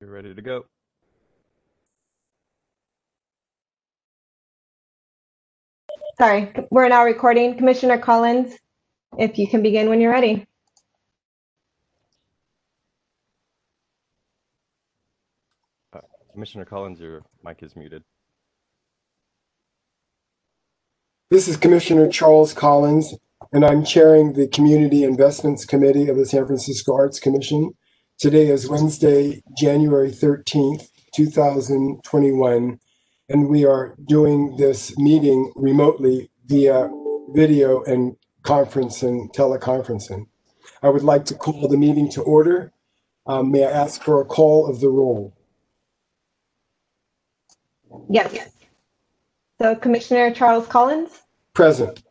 You're ready to go. Sorry, we're now recording. Commissioner Collins, if you can begin when you're ready. Commissioner Collins, your mic is muted. This is Commissioner Charles Collins, and I'm chairing the Community Investments Committee of the San Francisco Arts Commission. Today is Wednesday, January 13th, 2021, and we are doing this meeting remotely via video and conference and teleconferencing. I would like to call the meeting to order. May I ask for a call of the roll? Yes. So Commissioner Charles Collins? Present.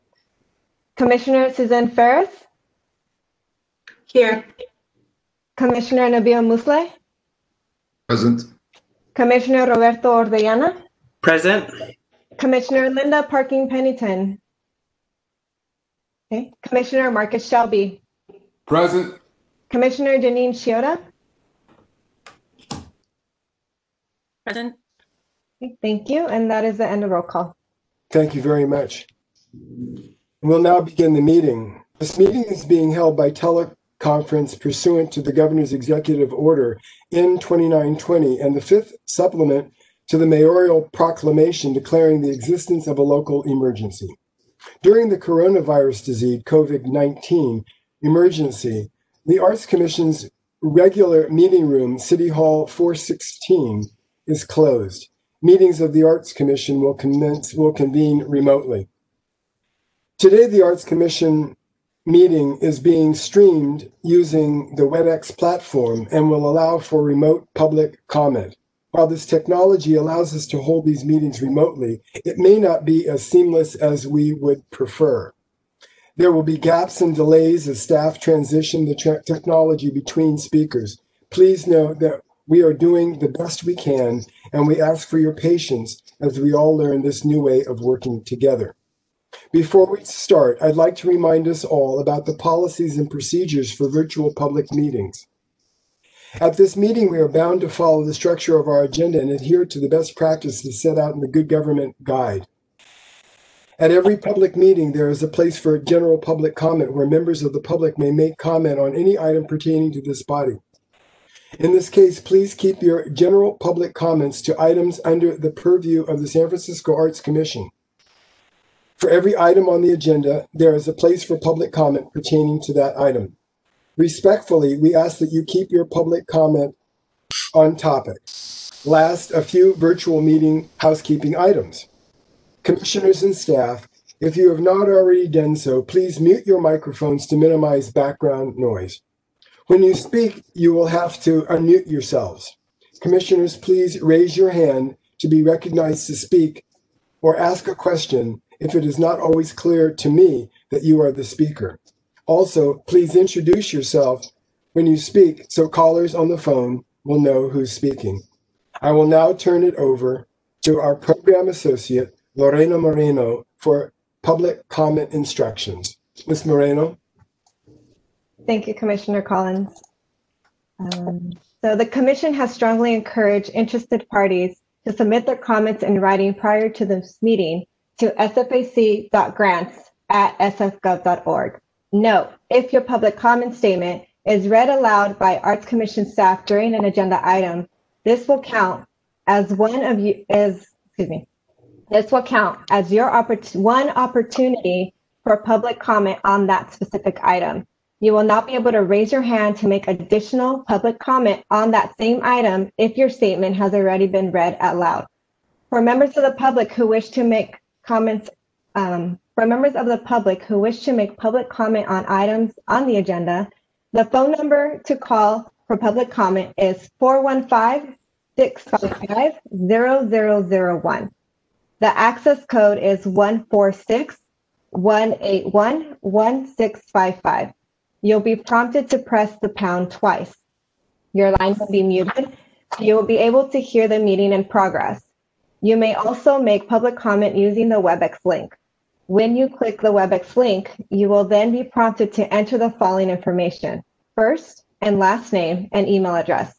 Commissioner Suzanne Ferris? Here. Commissioner Nabiel Musleh? Present. Commissioner Roberto Ordeñana? Present. Commissioner Linda Parking Pennington? Okay. Commissioner Marcus Shelby? Present. Commissioner Janine Shioda? Present. Thank you, and that is the end of roll call. Thank you very much. We'll now begin the meeting. This meeting is being held by teleconference pursuant to the Governor's Executive Order N-2920 and the fifth supplement to the mayoral proclamation declaring the existence of a local emergency. During the coronavirus disease COVID-19 emergency, the Arts Commission's regular meeting room, City Hall 416, is closed. Meetings of the Arts Commission will convene remotely. Today, the Arts Commission meeting is being streamed using the WebEx platform and will allow for remote public comment. While this technology allows us to hold these meetings remotely, it may not be as seamless as we would prefer. There will be gaps and delays as staff transition the technology between speakers. Please note that we are doing the best we can, and we ask for your patience as we all learn this new way of working together. Before we start, I'd like to remind us all about the policies and procedures for virtual public meetings. At this meeting, we are bound to follow the structure of our agenda and adhere to the best practices set out in the Good Government Guide. At every public meeting, there is a place for general public comment where members of the public may make comment on any item pertaining to this body. In this case, please keep your general public comments to items under the purview of the San Francisco Arts Commission. For every item on the agenda, there is a place for public comment pertaining to that item. Respectfully, we ask that you keep your public comment on topic. Last, a few virtual meeting housekeeping items. Commissioners and staff, if you have not already done so, please mute your microphones to minimize background noise. When you speak, you will have to unmute yourselves. Commissioners, please raise your hand to be recognized to speak or ask a question if it is not always clear to me that you are the speaker. Also, please introduce yourself when you speak so callers on the phone will know who's speaking. I will now turn it over to our program associate, Lorena Moreno, for public comment instructions. Ms. Moreno. Thank you, Commissioner Collins. So the Commission has strongly encouraged interested parties to submit their comments in writing prior to this meeting to sfac.grants@sfgov.org. Note, if your public comment statement is read aloud by Arts Commission staff during an agenda item, this will count as your opportunity for public comment on that specific item. You will not be able to raise your hand to make additional public comment on that same item if your statement has already been read out loud. For members of the public who wish to make public comment on items on the agenda, the phone number to call for public comment is 415-655-0001. The access code is 146-181-1655. You'll be prompted to press the pound twice. Your line will be muted, so you will be able to hear the meeting in progress. You may also make public comment using the WebEx link. When you click the WebEx link, you will then be prompted to enter the following information: first and last name and email address.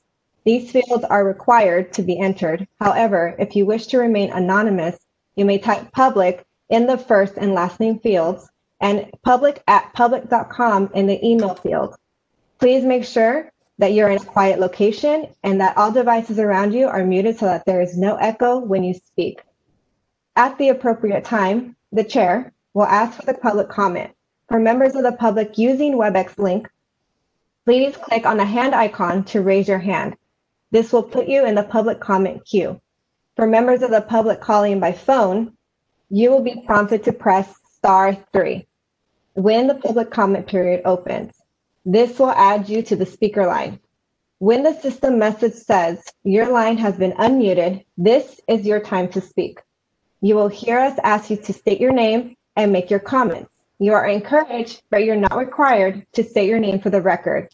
These fields are required to be entered. However, if you wish to remain anonymous, you may type public in the first and last name fields and public@public.com in the email field. Please make sure that you're in a quiet location and that all devices around you are muted so that there is no echo when you speak. At the appropriate time, the chair will ask for the public comment. For members of the public using WebEx link, please click on the hand icon to raise your hand. This will put you in the public comment queue. For members of the public calling by phone, you will be prompted to press *3 when the public comment period opens. This will add you to the speaker line. When the system message says your line has been unmuted, this is your time to speak. You will hear us ask you to state your name and make your comments. You are encouraged, but you're not required to state your name for the record.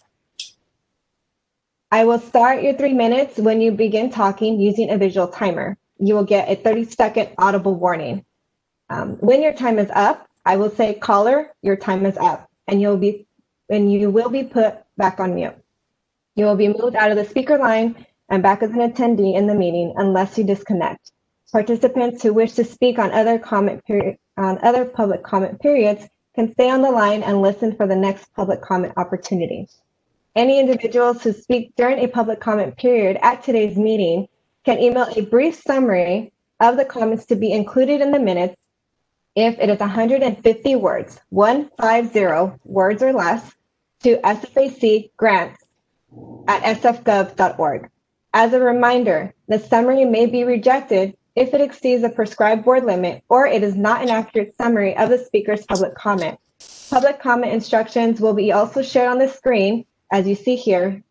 I will start your 3 minutes when you begin talking using a visual timer. You will get a 30-second audible warning. When your time is up, I will say, caller, your time is up, and you will be put back on mute. You will be moved out of the speaker line and back as an attendee in the meeting unless you disconnect. Participants who wish to speak on other public comment periods can stay on the line and listen for the next public comment opportunity. Any individuals who speak during a public comment period at today's meeting can email a brief summary of the comments to be included in the minutes if it is 150 words, 150 words or less, to sfac grants@sfgov.org. As a reminder, the summary may be rejected if it exceeds a prescribed word limit or it is not an accurate summary of the speaker's public comment. Public comment instructions will be also shared on the screen, as you see here,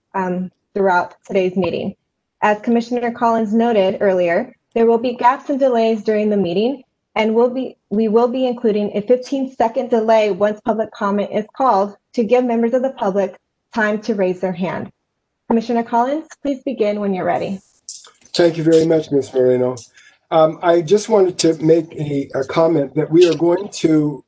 throughout today's meeting. As Commissioner Collins noted earlier, there will be gaps and delays during the meeting, and we will be including a 15-second delay once public comment is called to give members of the public time to raise their hand. Commissioner Collins, please begin when you're ready. Thank you very much, Ms. Moreno. I just wanted to make a comment that we are going to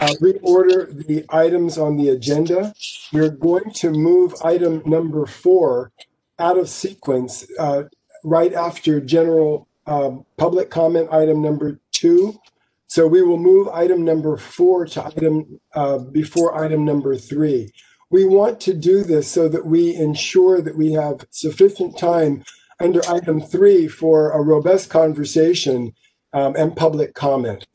reorder the items on the agenda. We're going to move item number 4 out of sequence right after general public comment item number 2. So we will move item number 4 to item before item number 3. We want to do this so that we ensure that we have sufficient time under item 3 for a robust conversation and public comment.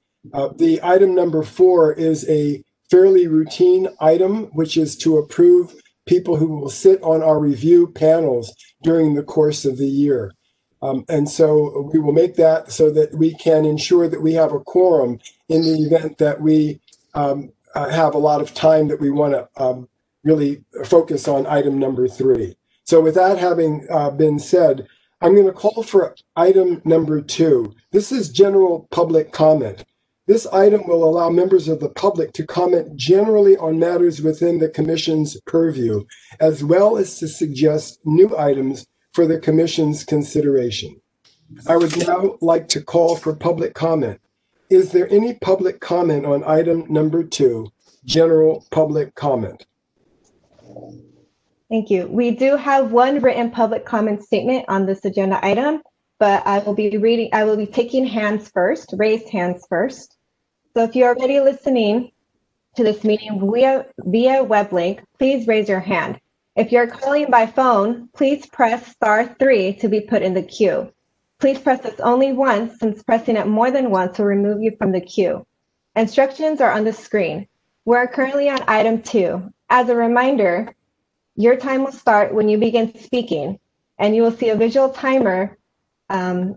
The item number 4 is a fairly routine item, which is to approve people who will sit on our review panels during the course of the year. And so we will make that so that we can ensure that we have a quorum in the event that we have a lot of time that we want to really focus on item number 3. So with that having been said, I'm going to call for item number 2. This is general public comment. This item will allow members of the public to comment generally on matters within the Commission's purview, as well as to suggest new items for the Commission's consideration. I would now like to call for public comment. Is there any public comment on item number 2, general public comment? Thank you. We do have one written public comment statement on this agenda item, but I will be taking hands first, raised hands first. So if you're already listening to this meeting via web link, please raise your hand. If you're calling by phone, please press *3 to be put in the queue. Please press this only once, since pressing it more than once will remove you from the queue. Instructions are on the screen. We're currently on item 2. As a reminder, your time will start when you begin speaking, and you will see a visual timer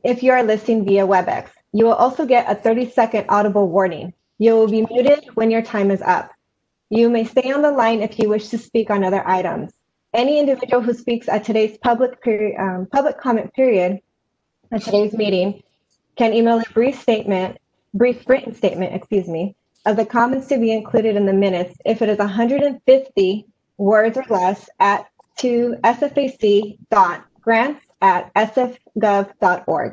if you are listening via WebEx. You will also get a 30-second audible warning. You will be muted when your time is up. You may stay on the line if you wish to speak on other items. Any individual who speaks at today's public comment period at today's meeting can email a brief written statement, of the comments to be included in the minutes if it is 150 words or less to sfac.grants@sfgov.org.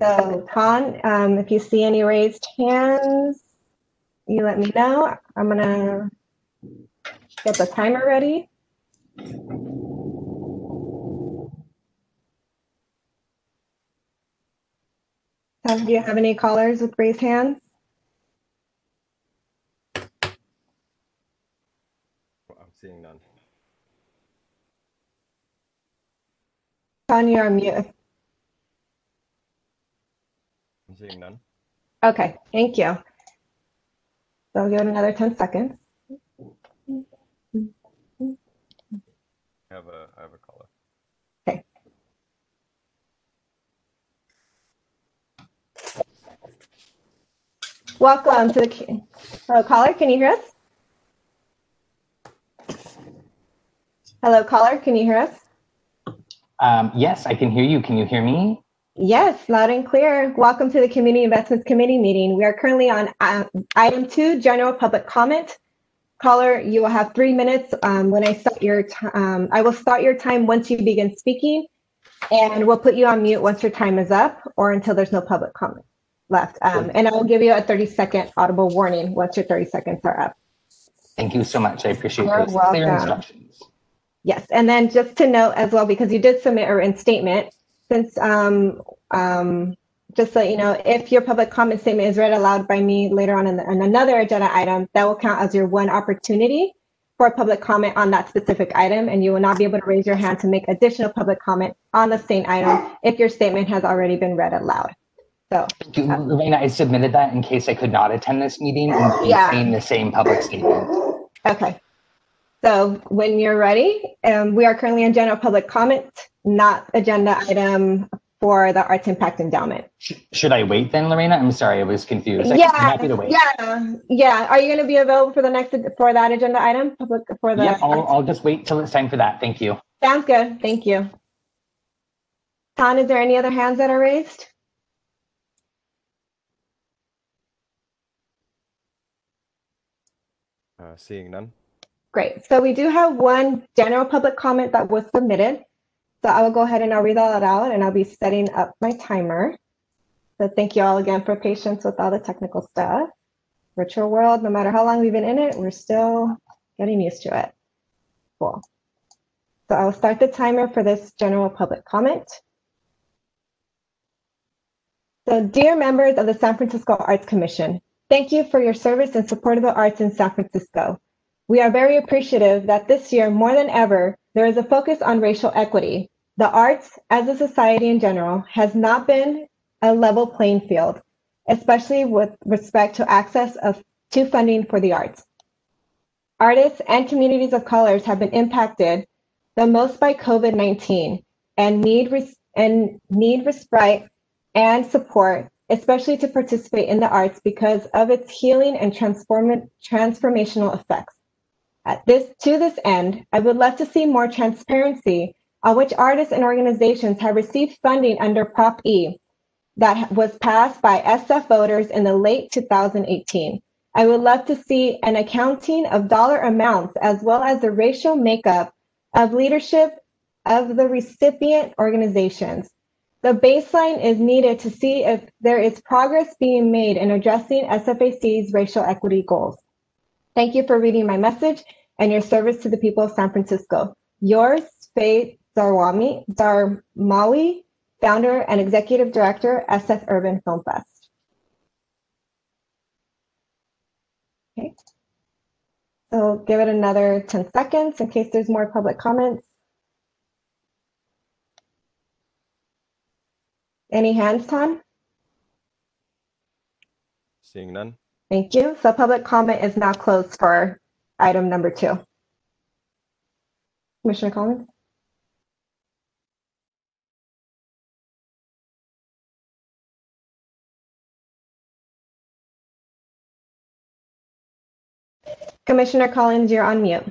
So, Ton, if you see any raised hands, you let me know. I'm gonna get the timer ready. Do you have any callers with raised hands? I'm seeing none. Tanya, you're on mute. I'm seeing none. Okay, thank you. So I'll give it another 10 seconds. I have a caller. Okay. Welcome to the hello caller. Can you hear us? Hello caller. Can you hear us? Yes, I can hear you. Can you hear me? Yes, loud and clear. Welcome to the Community Investments Committee meeting. We are currently on item 2, general public comment. Caller, you will have 3 minutes. When I start your I will start your time once you begin speaking, and we'll put you on mute once your time is up or until there's no public comment left. And I will give you a 30-second audible warning once your 30 seconds are up. Thank you so much. I appreciate those clear instructions. Yes, and then just to note as well, because you did submit a written statement, since just so you know, if your public comment statement is read aloud by me later on in another agenda item, that will count as your one opportunity for public comment on that specific item, and you will not be able to raise your hand to make additional public comment on the same item if your statement has already been read aloud. So, Lorena, I submitted that in case I could not attend this meeting and maintain the same public statement. Okay. So when you're ready, we are currently in general public comment, not agenda item for the Arts Impact Endowment. Should I wait then, Lorena? I'm sorry, I was confused. I'm happy to wait. Yeah. Are you going to be available for the next for that agenda item? Yeah, I'll just wait till it's time for that. Thank you. Sounds good. Thank you. Tan, is there any other hands that are raised? Seeing none. Great. So we do have one general public comment that was submitted. So I will go ahead and I'll read all that out, and I'll be setting up my timer. So thank you all again for patience with all the technical stuff. Virtual world, no matter how long we've been in it, we're still getting used to it. Cool. So I'll start the timer for this general public comment. So dear members of the San Francisco Arts Commission, thank you for your service and support of the arts in San Francisco. We are very appreciative that this year, more than ever, there is a focus on racial equity. The arts, as a society in general, has not been a level playing field, especially with respect to access to funding for the arts. Artists and communities of colors have been impacted the most by COVID-19 and need respite and support, especially to participate in the arts because of its healing and transformational effects. To this end, I would love to see more transparency on which artists and organizations have received funding under Prop E that was passed by SF voters in the late 2018. I would love to see an accounting of dollar amounts as well as the racial makeup of leadership of the recipient organizations. The baseline is needed to see if there is progress being made in addressing SFAC's racial equity goals. Thank you for reading my message and your service to the people of San Francisco. Yours, Faye Zarmawi, founder and executive director, SF Urban Film Fest. Okay. So give it another 10 seconds in case there's more public comments. Any hands, Tom? Seeing none. Thank you. So public comment is now closed for item number 2. Commissioner Collins? Commissioner Collins, you're on mute.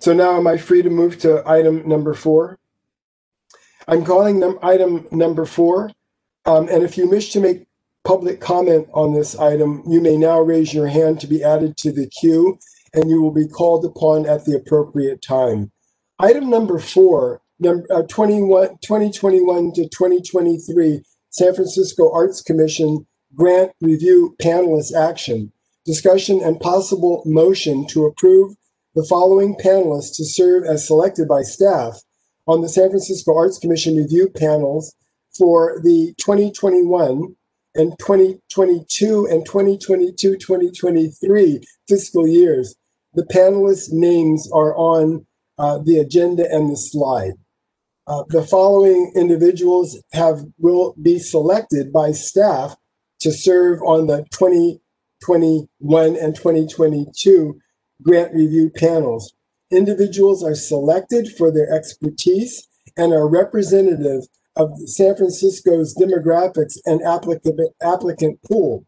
So now am I free to move to item number 4? I'm calling them item number 4. And if you wish to make public comment on this item, you may now raise your hand to be added to the queue, and you will be called upon at the appropriate time. Item number 4, 2021 to 2023 San Francisco Arts Commission Grant Review Panelist Action, discussion and possible motion to approve the following panelists to serve as selected by staff on the San Francisco Arts Commission Review Panels for the 2021 and 2022 and 2022-2023 fiscal years. The panelists' names are on the agenda and the slide. The following individuals will be selected by staff to serve on the 2021 and 2022 grant review panels. Individuals are selected for their expertise and are representative of San Francisco's demographics and applicant pool.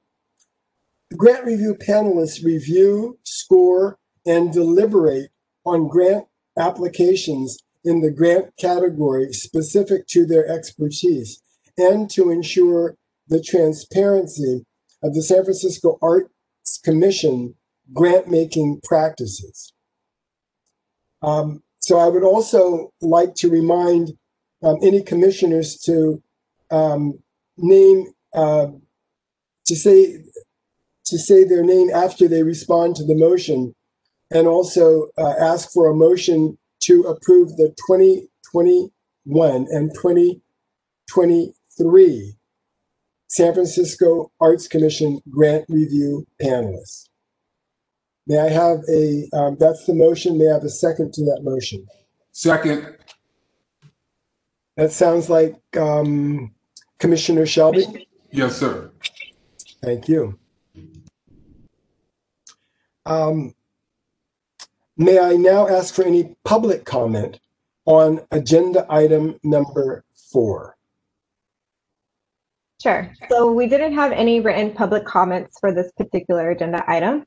The grant review panelists review, score, and deliberate on grant applications in the grant category specific to their expertise, and to ensure the transparency of the San Francisco Arts Commission grant-making practices. So I would also like to remind any commissioners to say their name after they respond to the motion, and also ask for a motion to approve the 2021 and 2023 San Francisco Arts Commission grant review panelists. May I have a, that's the motion, may I have a second to that motion? Second. That sounds like Commissioner Shelby? Yes, sir. Thank you. May I now ask for any public comment on agenda item number 4? Sure. So we didn't have any written public comments for this particular agenda item.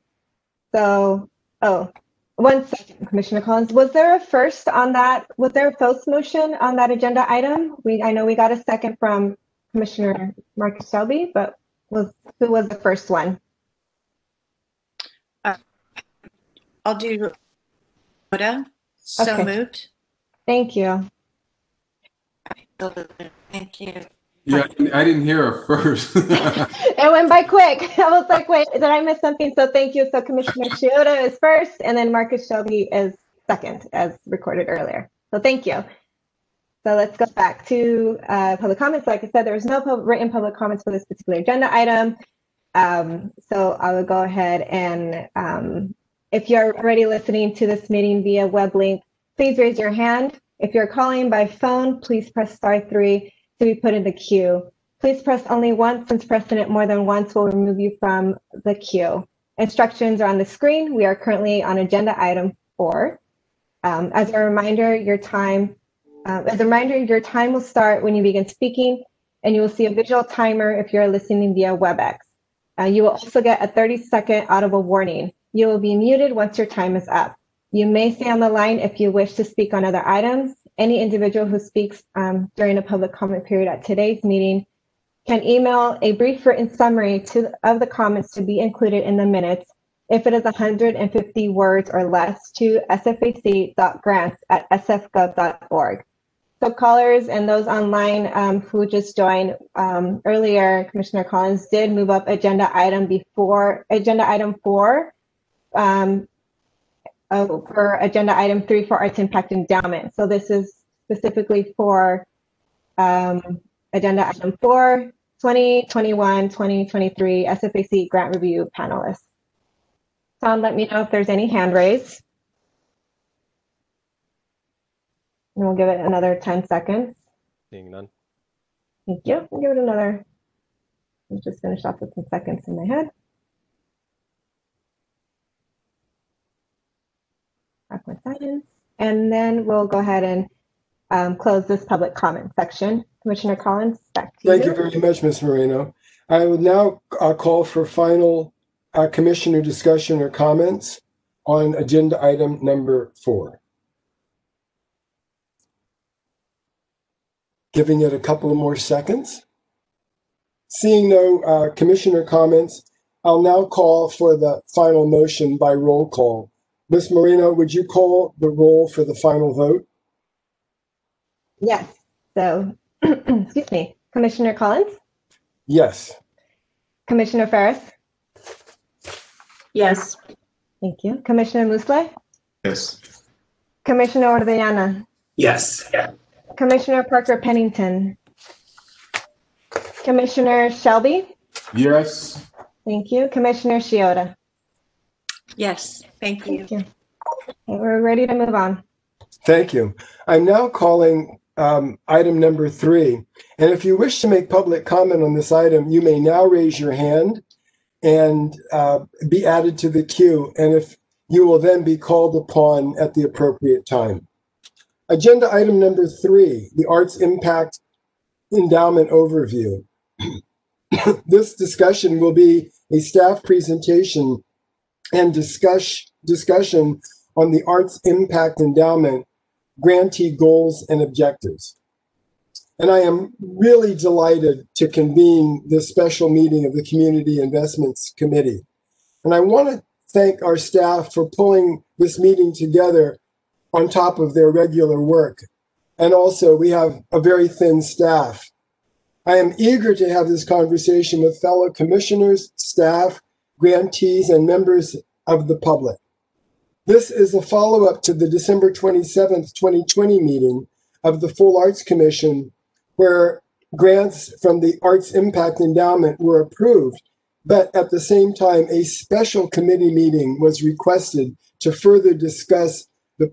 So, oh, one second, Commissioner Collins. Was there a first on that? Was there a first motion on that agenda item? I know we got a second from Commissioner Marcus Shelby, but who was the first one? I'll do Shioda. So okay. Moved. Thank you. Thank you. Yeah, I didn't hear her first. It went by quick. I was like, wait, did I miss something? So thank you. So Commissioner Shioda is first, and then Marcus Shelby is second, as recorded earlier. So thank you. So let's go back to public comments. Like I said, there was no written public comments for this particular agenda item. So I will go ahead and, if you're already listening to this meeting via web link, please raise your hand. If you're calling by phone, please press *3. To be put in the queue. Please press only once, since pressing it more than once will remove you from the queue. Instructions are on the screen. We are currently on agenda item 4. As a reminder, your time will start when you begin speaking, and you will see a visual timer if you're listening via WebEx. You will also get a 30-second audible warning. You will be muted once your time is up. You may stay on the line if you wish to speak on other items. Any individual who speaks during a public comment period at today's meeting can email a brief written summary of the comments to be included in the minutes, if it is 150 words or less, to sfac.grants@sfgov.org. So callers and those online who just joined earlier, Commissioner Collins did move up agenda item before agenda item 4. For agenda item 3 for Arts Impact Endowment. So this is specifically for agenda item 4, 2021, 2023 SFAC grant review panelists. Tom, let me know if there's any hand raised. And we'll give it another 10 seconds. Seeing none. Thank you. We'll give it another. I'll just finish off with some seconds in my head. And then we'll go ahead and close this public comment section. Commissioner Collins, back to you. Thank you very much, Ms. Moreno. I will now call for final commissioner discussion or comments on agenda item number 4. Giving it a couple more seconds. Seeing no commissioner comments, I'll now call for the final motion by roll call. Ms. Moreno, would you call the roll for the final vote? Yes. So, excuse me, Commissioner Collins? Yes. Commissioner Ferris? Yes. Thank you. Commissioner Musleh? Yes. Commissioner Ordeñana? Yes. Commissioner Parker Pennington? Commissioner Shelby? Yes. Thank you. Commissioner Shioda? Yes, thank you. We're ready to move on. Thank you. I'm now calling item number 3. And if you wish to make public comment on this item, you may now raise your hand and be added to the queue. And if you will then be called upon at the appropriate time. Agenda item number 3, the Arts Impact Endowment Overview. This discussion will be a staff presentation and discussion on the Arts Impact Endowment, grantee goals and objectives. And I am really delighted to convene this special meeting of the Community Investments Committee. And I want to thank our staff for pulling this meeting together on top of their regular work. And also, we have a very thin staff. I am eager to have this conversation with fellow commissioners, staff, grantees, and members of the public. This is a follow-up to the December 27th, 2020 meeting of the Full Arts Commission, where grants from the Arts Impact Endowment were approved, but at the same time, a special committee meeting was requested to further discuss the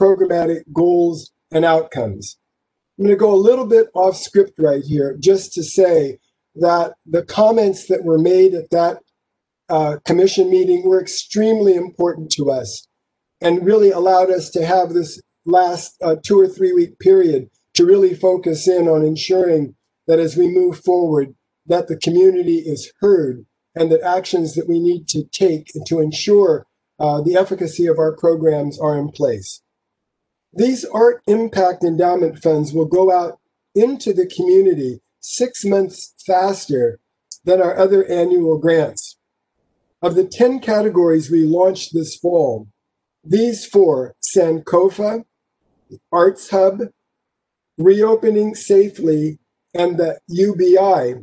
programmatic goals and outcomes. I'm going to go a little bit off script right here, just to say that the comments that were made at that commission meeting were extremely important to us and really allowed us to have this last 2 or 3 week period to really focus in on ensuring that as we move forward, that the community is heard and that actions that we need to take to ensure the efficacy of our programs are in place. These Art Impact Endowment Funds will go out into the community 6 months faster than our other annual grants. Of the 10 categories we launched this fall, these 4, Sankofa, Arts Hub, Reopening Safely, and the UBI,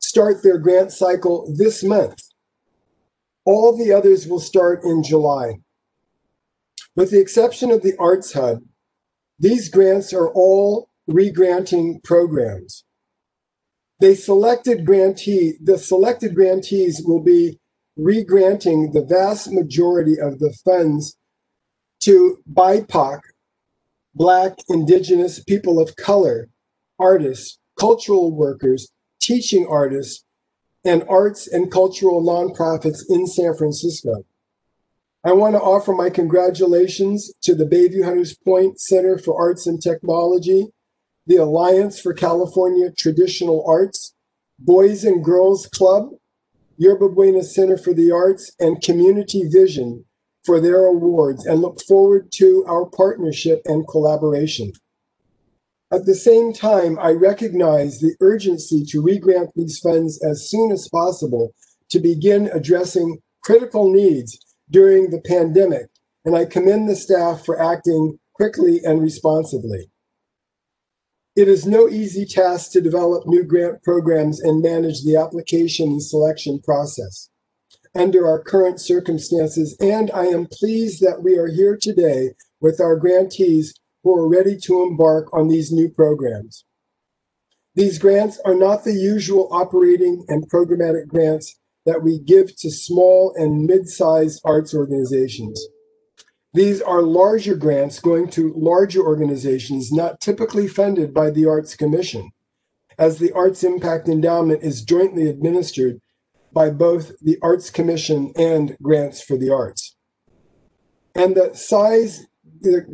start their grant cycle this month. All the others will start in July. With the exception of the Arts Hub, these grants are all re-granting programs. The selected grantees will be re-granting the vast majority of the funds to BIPOC, Black, Indigenous, people of color, artists, cultural workers, teaching artists, and arts and cultural nonprofits in San Francisco. I want to offer my congratulations to the Bayview Hunters Point Center for Arts and Technology, the Alliance for California Traditional Arts, Boys and Girls Club, Yerba Buena Center for the Arts, and Community Vision for their awards, and look forward to our partnership and collaboration. At the same time, I recognize the urgency to regrant these funds as soon as possible to begin addressing critical needs during the pandemic, and I commend the staff for acting quickly and responsibly. It is no easy task to develop new grant programs and manage the application and selection process under our current circumstances, and I am pleased that we are here today with our grantees who are ready to embark on these new programs. These grants are not the usual operating and programmatic grants that we give to small and mid-sized arts organizations. These are larger grants going to larger organizations not typically funded by the Arts Commission, as the Arts Impact Endowment is jointly administered by both the Arts Commission and Grants for the Arts. And the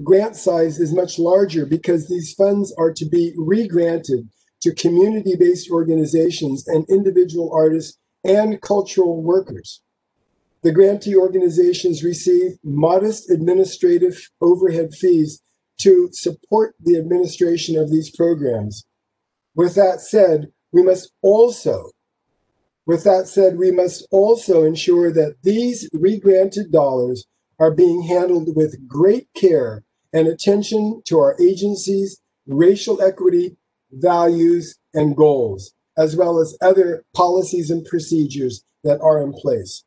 grant size is much larger because these funds are to be re-granted to community-based organizations and individual artists and cultural workers. The grantee organizations receive modest administrative overhead fees to support the administration of these programs. With that said, we must also ensure that these re-granted dollars are being handled with great care and attention to our agency's racial equity, values, and goals, as well as other policies and procedures that are in place.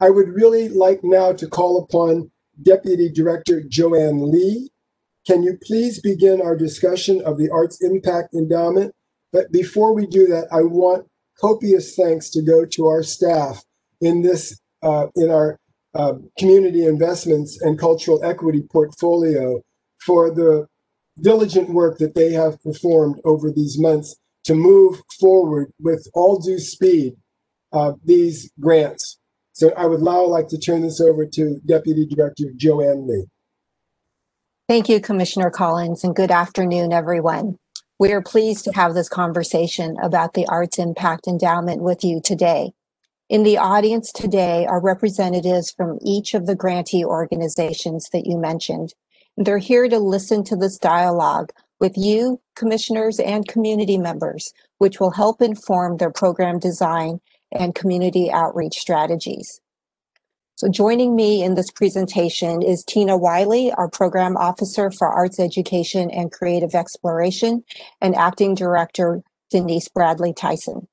I would really like now to call upon Deputy Director Joanne Lee. Can you please begin our discussion of the Arts Impact Endowment But before we do that, I want copious thanks to go to our staff in this in our community investments and cultural equity portfolio for the diligent work that they have performed over these months to move forward with all due speed these grants. So I would now like to turn this over to Deputy Director Joanne Lee. Thank you, Commissioner Collins, and good afternoon, everyone. We are pleased to have this conversation about the Arts Impact Endowment with you today. In the audience today are representatives from each of the grantee organizations that you mentioned. They're here to listen to this dialogue with you, commissioners, and community members, which will help inform their program design and community outreach strategies. So joining me in this presentation is Tina Wiley, our Program Officer for Arts Education and Creative Exploration, and Acting Director Denise Bradley Tyson.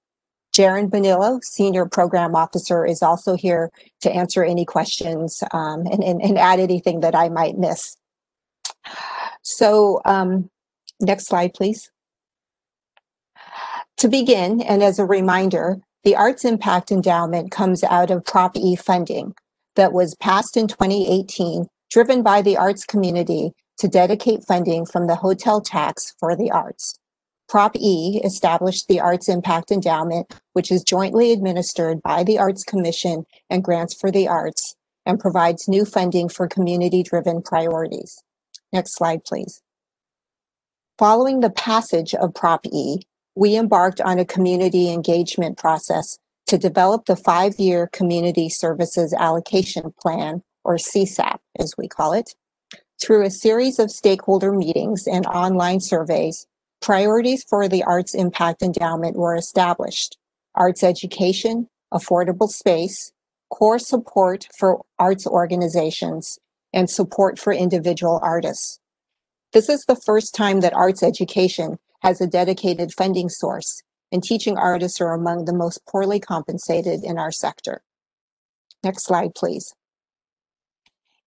Jaren Bonillo, Senior Program Officer, is also here to answer any questions and add anything that I might miss. So next slide, please. To begin, and as a reminder, the Arts Impact Endowment comes out of Prop E funding that was passed in 2018, driven by the arts community to dedicate funding from the hotel tax for the arts. Prop E established the Arts Impact Endowment, which is jointly administered by the Arts Commission and Grants for the Arts, and provides new funding for community-driven priorities. Next slide, please. Following the passage of Prop E, we embarked on a community engagement process to develop the 5-year Community Services Allocation Plan, or CSAP as we call it. Through a series of stakeholder meetings and online surveys, priorities for the Arts Impact Endowment were established: arts education, affordable space, core support for arts organizations, and support for individual artists. This is the first time that arts education has a dedicated funding source, and teaching artists are among the most poorly compensated in our sector. Next slide, please.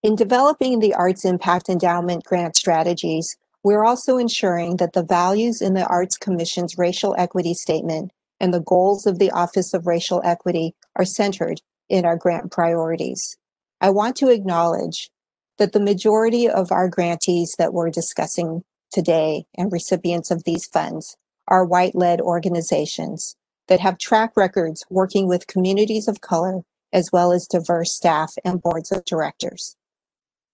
In developing the Arts Impact Endowment grant strategies, we're also ensuring that the values in the Arts Commission's Racial Equity Statement and the goals of the Office of Racial Equity are centered in our grant priorities. I want to acknowledge that the majority of our grantees that we're discussing today and recipients of these funds are white-led organizations that have track records working with communities of color, as well as diverse staff and boards of directors.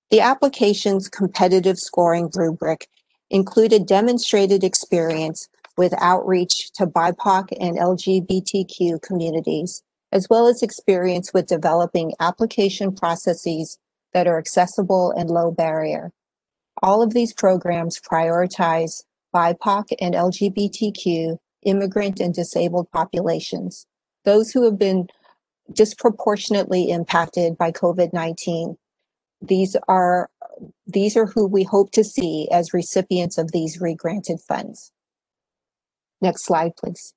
The application's competitive scoring rubric included demonstrated experience with outreach to BIPOC and LGBTQ communities, as well as experience with developing application processes that are accessible and low barrier. All of these programs prioritize BIPOC and LGBTQ immigrant and disabled populations, those who have been disproportionately impacted by COVID-19. These are who we hope to see as recipients of these regranted funds. Next slide, please.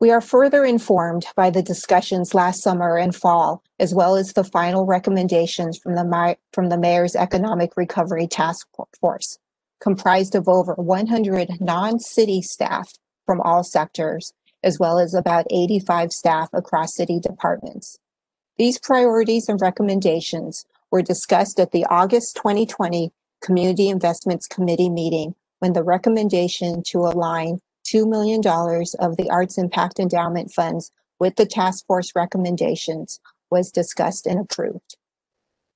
We are further informed by the discussions last summer and fall, as well as the final recommendations from the Mayor's Economic Recovery Task Force, comprised of over 100 non-city staff from all sectors, as well as about 85 staff across city departments. These priorities and recommendations were discussed at the August 2020 Community Investments Committee meeting, when the recommendation to align $2 million of the Arts Impact Endowment funds with the task force recommendations was discussed and approved.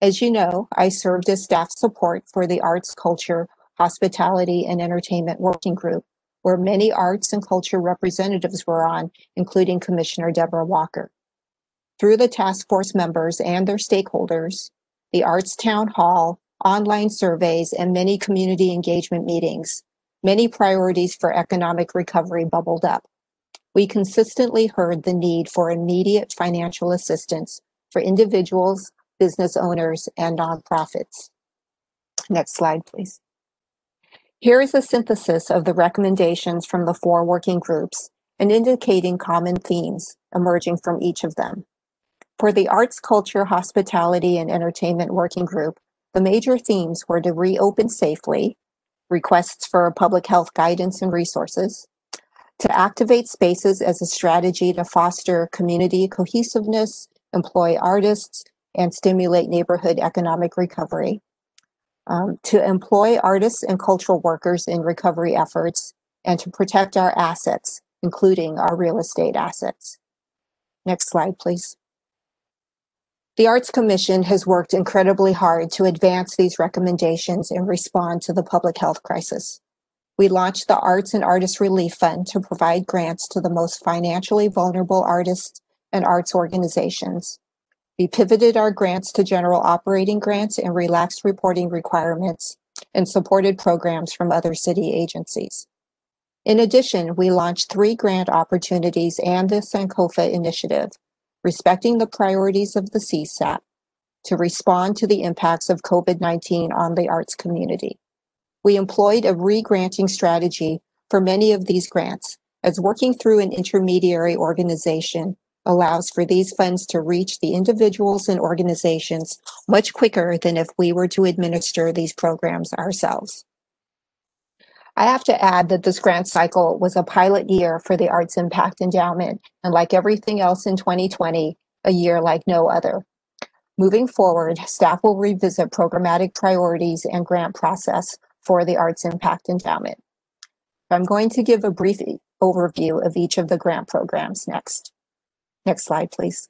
As you know, I served as staff support for the Arts, Culture, Hospitality, and Entertainment Working Group, where many arts and culture representatives were on, including Commissioner Deborah Walker. Through the task force members and their stakeholders, the Arts Town Hall, online surveys, and many community engagement meetings, many priorities for economic recovery bubbled up. We consistently heard the need for immediate financial assistance for individuals, business owners, and nonprofits. Next slide, please. Here is a synthesis of the recommendations from the 4 working groups and indicating common themes emerging from each of them. For the Arts, Culture, Hospitality, and Entertainment Working Group, the major themes were to reopen safely, requests for public health guidance and resources, to activate spaces as a strategy to foster community cohesiveness, employ artists, and stimulate neighborhood economic recovery. To employ artists and cultural workers in recovery efforts, and to protect our assets, including our real estate assets. Next slide, please. The Arts Commission has worked incredibly hard to advance these recommendations and respond to the public health crisis. We launched the Arts and Artist Relief Fund to provide grants to the most financially vulnerable artists and arts organizations. We pivoted our grants to general operating grants and relaxed reporting requirements and supported programs from other city agencies. In addition, we launched 3 grant opportunities and the Sankofa initiative, respecting the priorities of the CSAP, to respond to the impacts of COVID-19 on the arts community. We employed a re-granting strategy for many of these grants, as working through an intermediary organization allows for these funds to reach the individuals and organizations much quicker than if we were to administer these programs ourselves. I have to add that this grant cycle was a pilot year for the Arts Impact Endowment, and like everything else in 2020, a year like no other. Moving forward, staff will revisit programmatic priorities and grant process for the Arts Impact Endowment. I'm going to give a brief overview of each of the grant programs next. Next slide, please.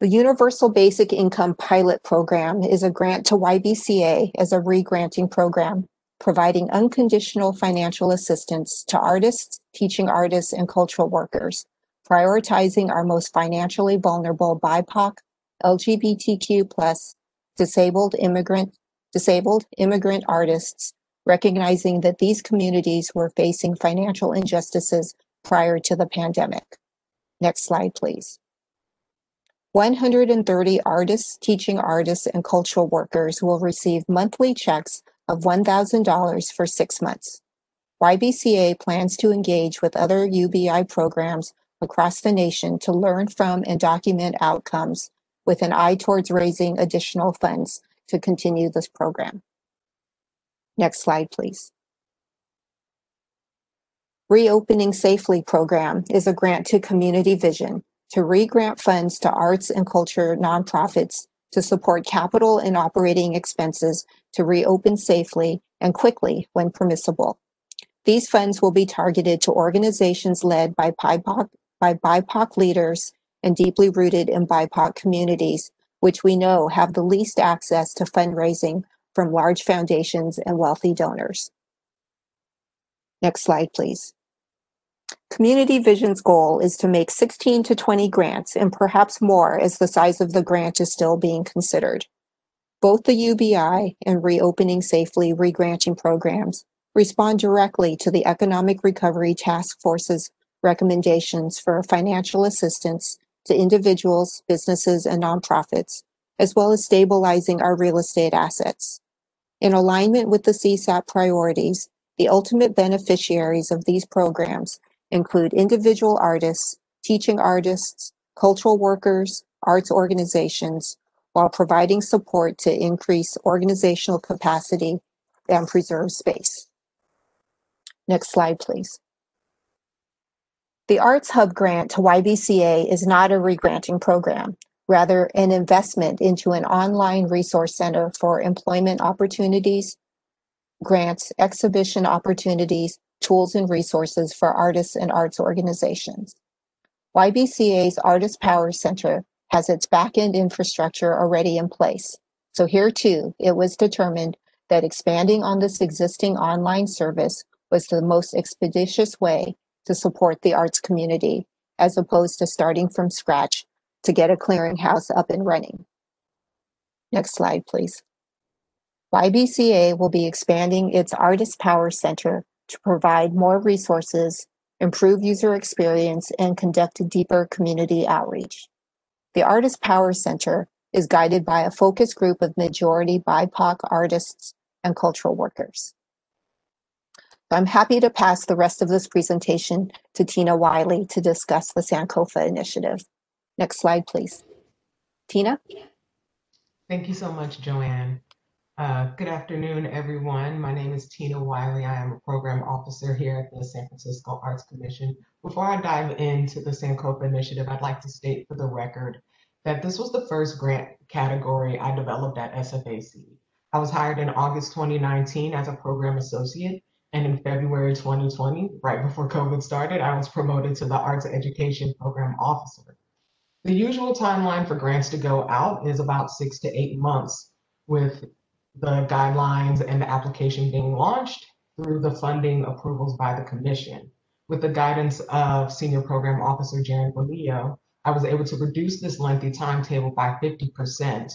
The Universal Basic Income Pilot Program is a grant to YBCA as a re-granting program, providing unconditional financial assistance to artists, teaching artists, and cultural workers, prioritizing our most financially vulnerable BIPOC, LGBTQ+, disabled immigrant artists, recognizing that these communities were facing financial injustices prior to the pandemic. Next slide, please. 130 artists, teaching artists, and cultural workers will receive monthly checks of $1,000 for 6 months. YBCA plans to engage with other UBI programs across the nation to learn from and document outcomes, with an eye towards raising additional funds to continue this program. Next slide, please. Reopening Safely Program is a grant to Community Vision to re-grant funds to arts and culture nonprofits to support capital and operating expenses to reopen safely and quickly when permissible. These funds will be targeted to organizations led by BIPOC leaders and deeply rooted in BIPOC communities, which we know have the least access to fundraising from large foundations and wealthy donors. Next slide, please. Community Vision's goal is to make 16 to 20 grants, and perhaps more as the size of the grant is still being considered. Both the UBI and Reopening Safely re-granting programs respond directly to the Economic Recovery Task Force's recommendations for financial assistance to individuals, businesses, and nonprofits, as well as stabilizing our real estate assets. In alignment with the CSAP priorities, the ultimate beneficiaries of these programs include individual artists, teaching artists, cultural workers, arts organizations, while providing support to increase organizational capacity and preserve space. Next slide, please. The Arts Hub grant to YBCA is not a re-granting program, rather an investment into an online resource center for employment opportunities, grants, exhibition opportunities, tools, and resources for artists and arts organizations. YBCA's Artist Power Center has its back-end infrastructure already in place, so here too, it was determined that expanding on this existing online service was the most expeditious way to support the arts community, as opposed to starting from scratch to get a clearinghouse up and running. Next slide, please. YBCA will be expanding its Artist Power Center to provide more resources, improve user experience, and conduct a deeper community outreach. The Artist Power Center is guided by a focus group of majority BIPOC artists and cultural workers. I'm happy to pass the rest of this presentation to Tina Wiley to discuss the Sankofa initiative. Next slide, please. Tina? Thank you so much, Joanne. Good afternoon, everyone. My name is Tina Wiley. I am a program officer here at the San Francisco Arts Commission. Before I dive into the Sankofa initiative, I'd like to state for the record that this was the first grant category I developed at SFAC. I was hired in August 2019 as a program associate, and in February 2020, right before COVID started, I was promoted to the Arts Education Program Officer. The usual timeline for grants to go out is about 6 to 8 months, with the guidelines and the application being launched through the funding approvals by the commission. With the guidance of Senior Program Officer Jaren Bonillo, I was able to reduce this lengthy timetable by 50%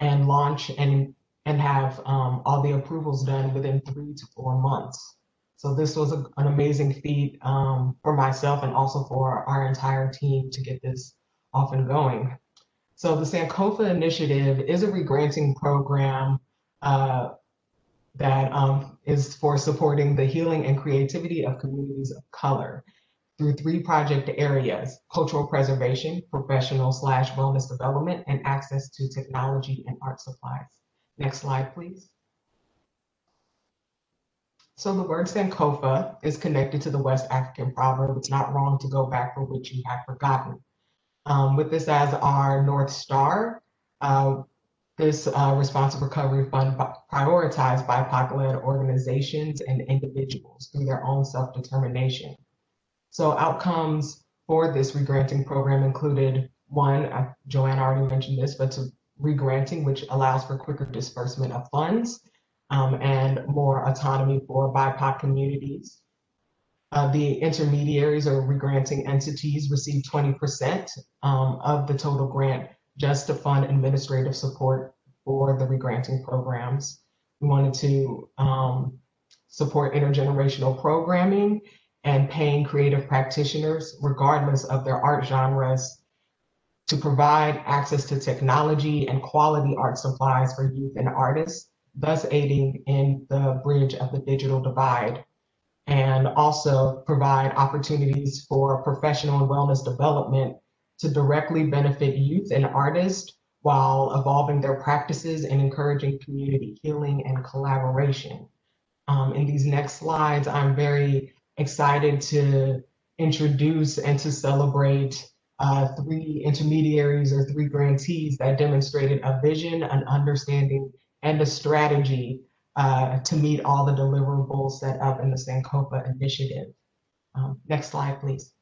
and launch and have all the approvals done within 3 to 4 months. So this was an amazing feat for myself and also for our entire team to get this off and going. So the Sankofa initiative is a regranting program that is for supporting the healing and creativity of communities of color through 3 project areas: cultural preservation, professional / wellness development, and access to technology and art supplies. Next slide, please. So the word Sankofa is connected to the West African proverb, "It's not wrong to go back for which you have forgotten." With this as our North Star, this Responsive Recovery Fund prioritized BIPOC-led organizations and individuals through their own self-determination. So outcomes for this regranting program included, one, Joanne already mentioned this, but to regranting, which allows for quicker disbursement of funds and more autonomy for BIPOC communities. The intermediaries or regranting entities received 20% of the total grant just to fund administrative support for the regranting programs. We wanted to support intergenerational programming and paying creative practitioners, regardless of their art genres, to provide access to technology and quality art supplies for youth and artists, thus aiding in the bridge of the digital divide, and also provide opportunities for professional and wellness development to directly benefit youth and artists while evolving their practices and encouraging community healing and collaboration. In these next slides, I'm very excited to introduce and to celebrate 3 intermediaries or 3 grantees that demonstrated a vision, an understanding, and a strategy to meet all the deliverables set up in the Sankofa initiative. Next slide, please.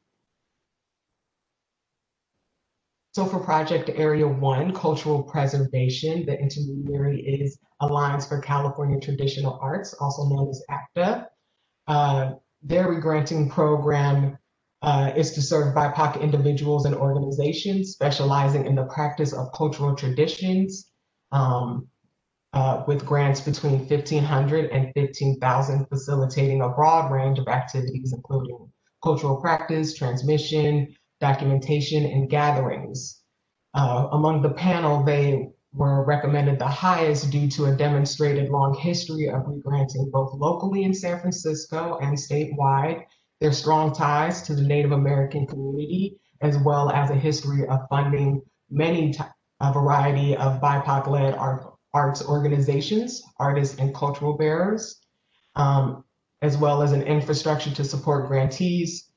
So for project area 1, cultural preservation, the intermediary is Alliance for California Traditional Arts, also known as ACTA. Their regranting program is to serve BIPOC individuals and organizations specializing in the practice of cultural traditions with grants between $1,500 and $15,000, facilitating a broad range of activities, including cultural practice, transmission, documentation, and gatherings. Among the panel, they were recommended the highest due to a demonstrated long history of regranting both locally in San Francisco and statewide, their strong ties to the Native American community, as well as a history of funding a variety of BIPOC-led arts organizations, artists, and cultural bearers, as well as an infrastructure to support grantees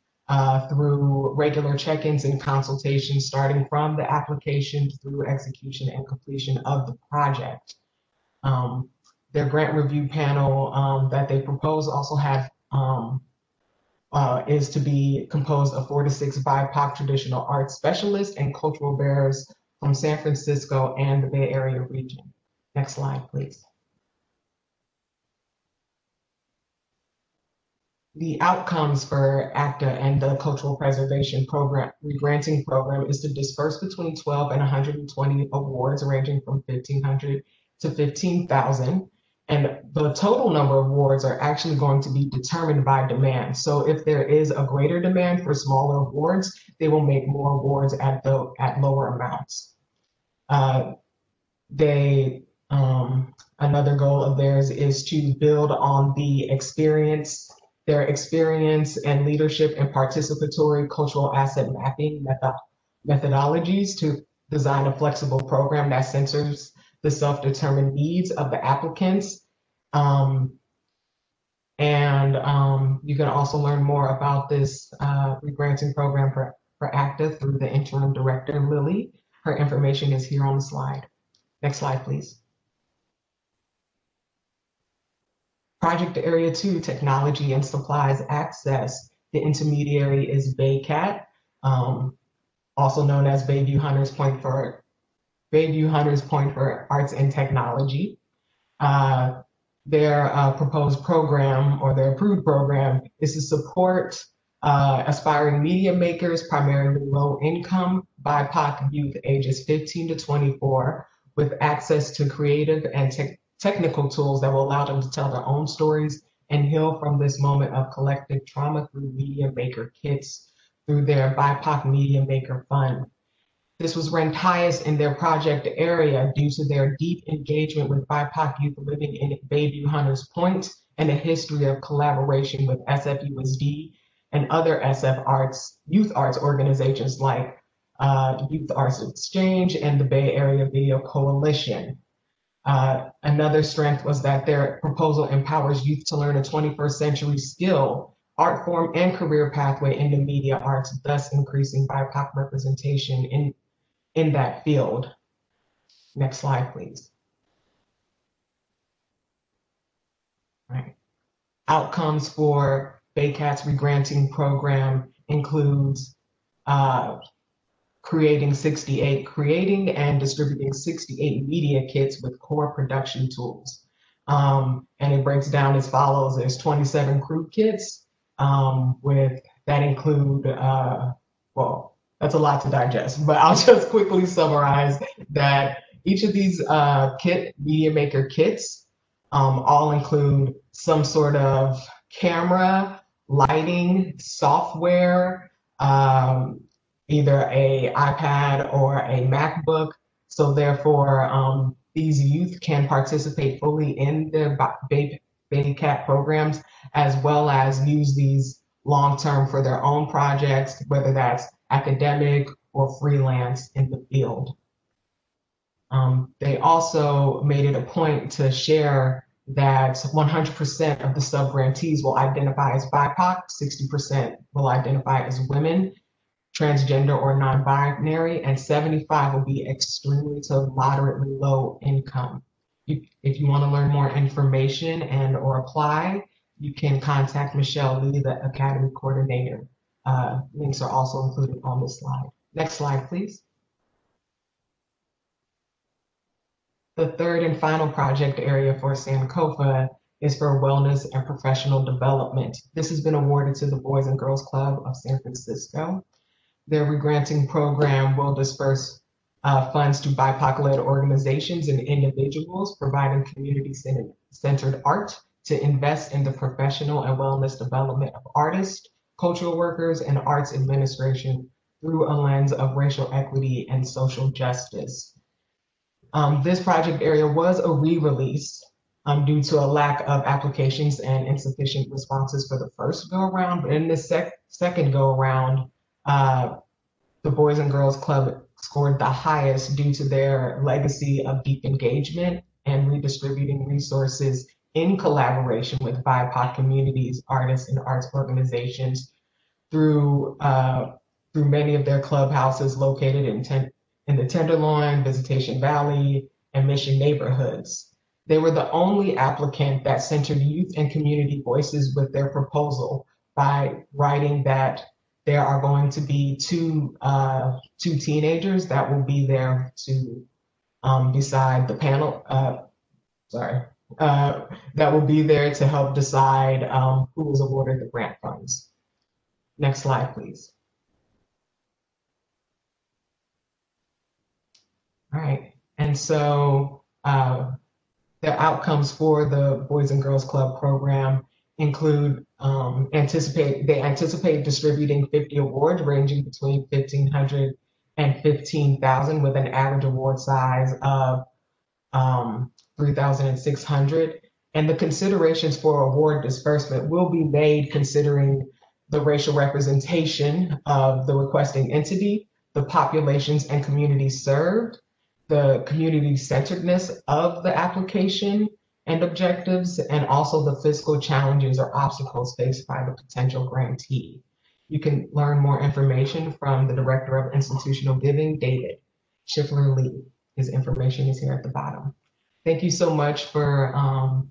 through regular check-ins and consultations, starting from the application through execution and completion of the project. Their grant review panel that they proposed also had is to be composed of 4 to 6 BIPOC traditional arts specialists and cultural bearers from San Francisco and the Bay Area region. Next slide, please. The outcomes for ACTA and the Cultural Preservation Program regranting program is to disperse between 12 and 120 awards, ranging from $1,500 to $15,000. And the total number of awards are actually going to be determined by demand. So if there is a greater demand for smaller awards, they will make more awards at lower amounts. Another goal of theirs is to build on the their experience and leadership and participatory cultural asset mapping methodologies to design a flexible program that centers the self-determined needs of the applicants. You can also learn more about this regranting program for ACTA through the interim director, Lily. Her information is here on the slide. Next slide, please. Project Area 2, Technology and Supplies Access. The intermediary is BayCat, also known as Bayview Hunters Point for Arts and Technology. Their proposed program, or their approved program, is to support aspiring media makers, primarily low-income BIPOC youth ages 15 to 24, with access to creative and technical tools that will allow them to tell their own stories and heal from this moment of collective trauma through media maker kits through their BIPOC Media Maker Fund. This was ranked highest in their project area due to their deep engagement with BIPOC youth living in Bayview Hunters Point and a history of collaboration with SFUSD and other SF arts, youth arts organizations like Youth Arts Exchange and the Bay Area Video Coalition. Another strength was that their proposal empowers youth to learn a 21st century skill, art form, and career pathway in the media arts, thus increasing BIPOC representation in that field. Next slide, please. All right. Outcomes for BayCat's regranting program includes creating and distributing 68 media kits with core production tools. And it breaks down as follows. There's 27 crew kits that's a lot to digest, but I'll just quickly summarize that each of these media maker kits all include some sort of camera, lighting, software, either a iPad or a MacBook. So therefore, these youth can participate fully in their BayCat programs, as well as use these long-term for their own projects, whether that's academic or freelance in the field. They also made it a point to share that 100% of the sub-grantees will identify as BIPOC, 60% will identify as women, transgender or non-binary, and 75 will be extremely to moderately low income. If you want to learn more information and or apply, you can contact Michelle Lee, the Academy Coordinator. Links are also included on this slide. Next slide, please. The third and final project area for Sankofa is for wellness and professional development. This has been awarded to the Boys and Girls Club of San Francisco. Their regranting program will disperse funds to BIPOC-led organizations and individuals providing community-centered art to invest in the professional and wellness development of artists, cultural workers, and arts administration through a lens of racial equity and social justice. This project area was a re-release due to a lack of applications and insufficient responses for the first go-around, but in the second go-around, the Boys and Girls Club scored the highest due to their legacy of deep engagement and redistributing resources in collaboration with BIPOC communities, artists, and arts organizations through many of their clubhouses located in the Tenderloin, Visitation Valley, and Mission neighborhoods. They were the only applicant that centered youth and community voices with their proposal by writing that there are going to be two teenagers that will be there to help decide who was awarded the grant funds. Next slide, please. All right, and so the outcomes for the Boys and Girls Club program include they anticipate distributing 50 awards ranging between $1,500 and $15,000 with an average award size of $3,600, and the considerations for award disbursement will be made considering the racial representation of the requesting entity, the populations and communities served, the community-centeredness of the application and objectives, and also the fiscal challenges or obstacles faced by the potential grantee. You can learn more information from the Director of Institutional Giving, David Schiffler-Lee. His information is here at the bottom. Thank you so much for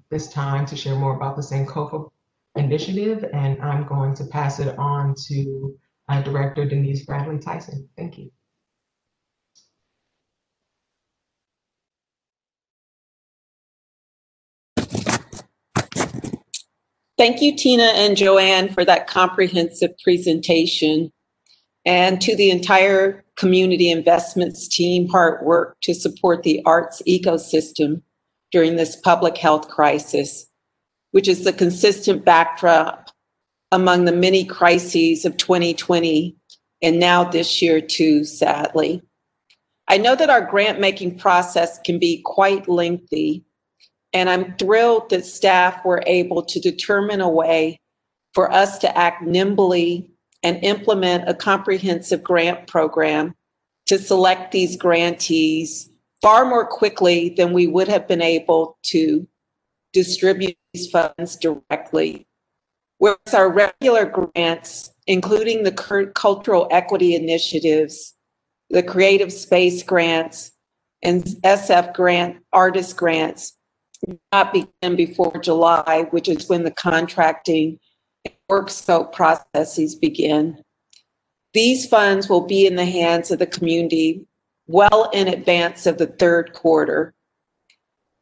this time to share more about the Sankofa initiative, and I'm going to pass it on to Director Denise Bradley Tyson. Thank you. Thank you, Tina and Joanne, for that comprehensive presentation, and to the entire community investments team, hard work to support the arts ecosystem during this public health crisis, which is the consistent backdrop among the many crises of 2020 and now this year too, sadly. I know that our grant-making process can be quite lengthy, and I'm thrilled that staff were able to determine a way for us to act nimbly and implement a comprehensive grant program to select these grantees far more quickly than we would have been able to distribute these funds directly. Whereas our regular grants, including the cultural equity initiatives, the creative space grants, and SF grant artist grants, did not begin before July, which is when the contracting and work scope processes begin. These funds will be in the hands of the community well in advance of the third quarter.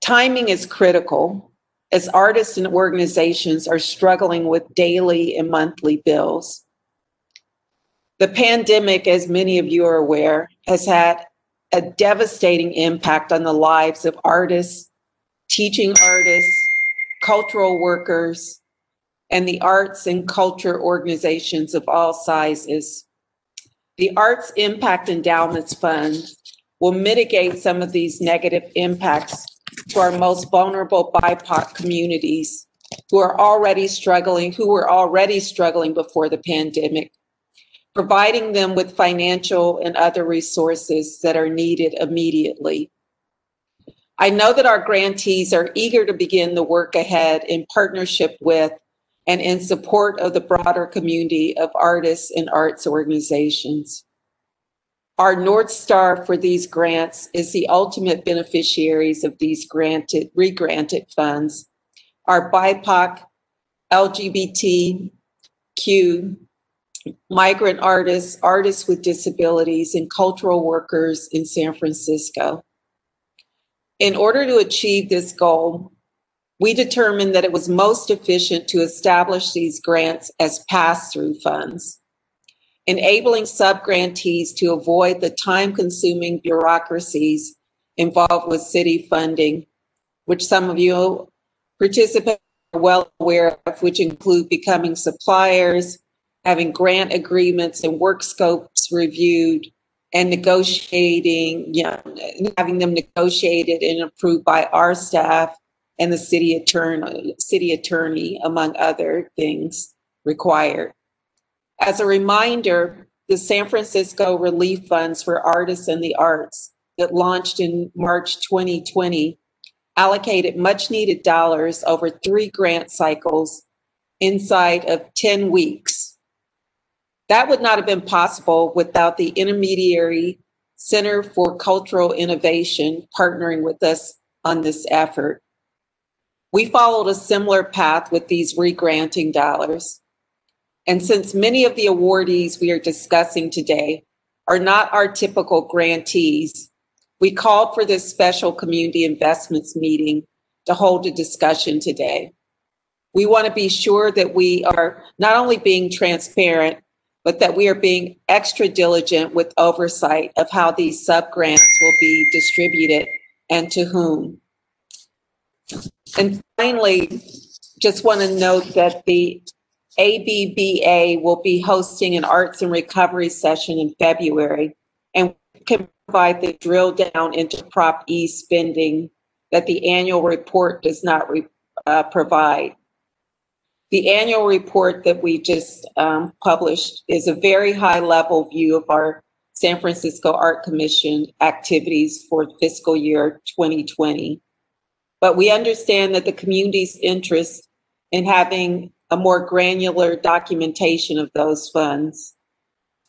Timing is critical, as artists and organizations are struggling with daily and monthly bills. The pandemic, as many of you are aware, has had a devastating impact on the lives of artists, teaching artists, cultural workers, and the arts and culture organizations of all sizes. The Arts Impact Endowments Fund will mitigate some of these negative impacts to our most vulnerable BIPOC communities who were already struggling before the pandemic, providing them with financial and other resources that are needed immediately. I know that our grantees are eager to begin the work ahead in partnership with and in support of the broader community of artists and arts organizations. Our North Star for these grants is the ultimate beneficiaries of these regranted funds, our BIPOC, LGBTQ, migrant artists, artists with disabilities, and cultural workers in San Francisco. In order to achieve this goal, we determined that it was most efficient to establish these grants as pass-through funds, enabling subgrantees to avoid the time-consuming bureaucracies involved with city funding, which some of you participants are well aware of, which include becoming suppliers, having grant agreements and work scopes reviewed, and negotiating, having them negotiated and approved by our staff and the city attorney, among other things required. As a reminder, the San Francisco Relief Funds for Artists and the Arts that launched in March 2020 allocated much needed dollars over 3 grant cycles inside of 10 weeks. That would not have been possible without the intermediary Center for Cultural Innovation partnering with us on this effort. We followed a similar path with these regranting dollars. And since many of the awardees we are discussing today are not our typical grantees, we called for this special community investments meeting to hold a discussion today. We want to be sure that we are not only being transparent, but that we are being extra diligent with oversight of how these subgrants will be distributed and to whom. And finally, just want to note that the ABBA will be hosting an arts and recovery session in February, and we can provide the drill down into Prop E spending that the annual report does not provide. The annual report that we just published is a very high level view of our San Francisco Art Commission activities for fiscal year 2020. But we understand that the community's interest in having a more granular documentation of those funds,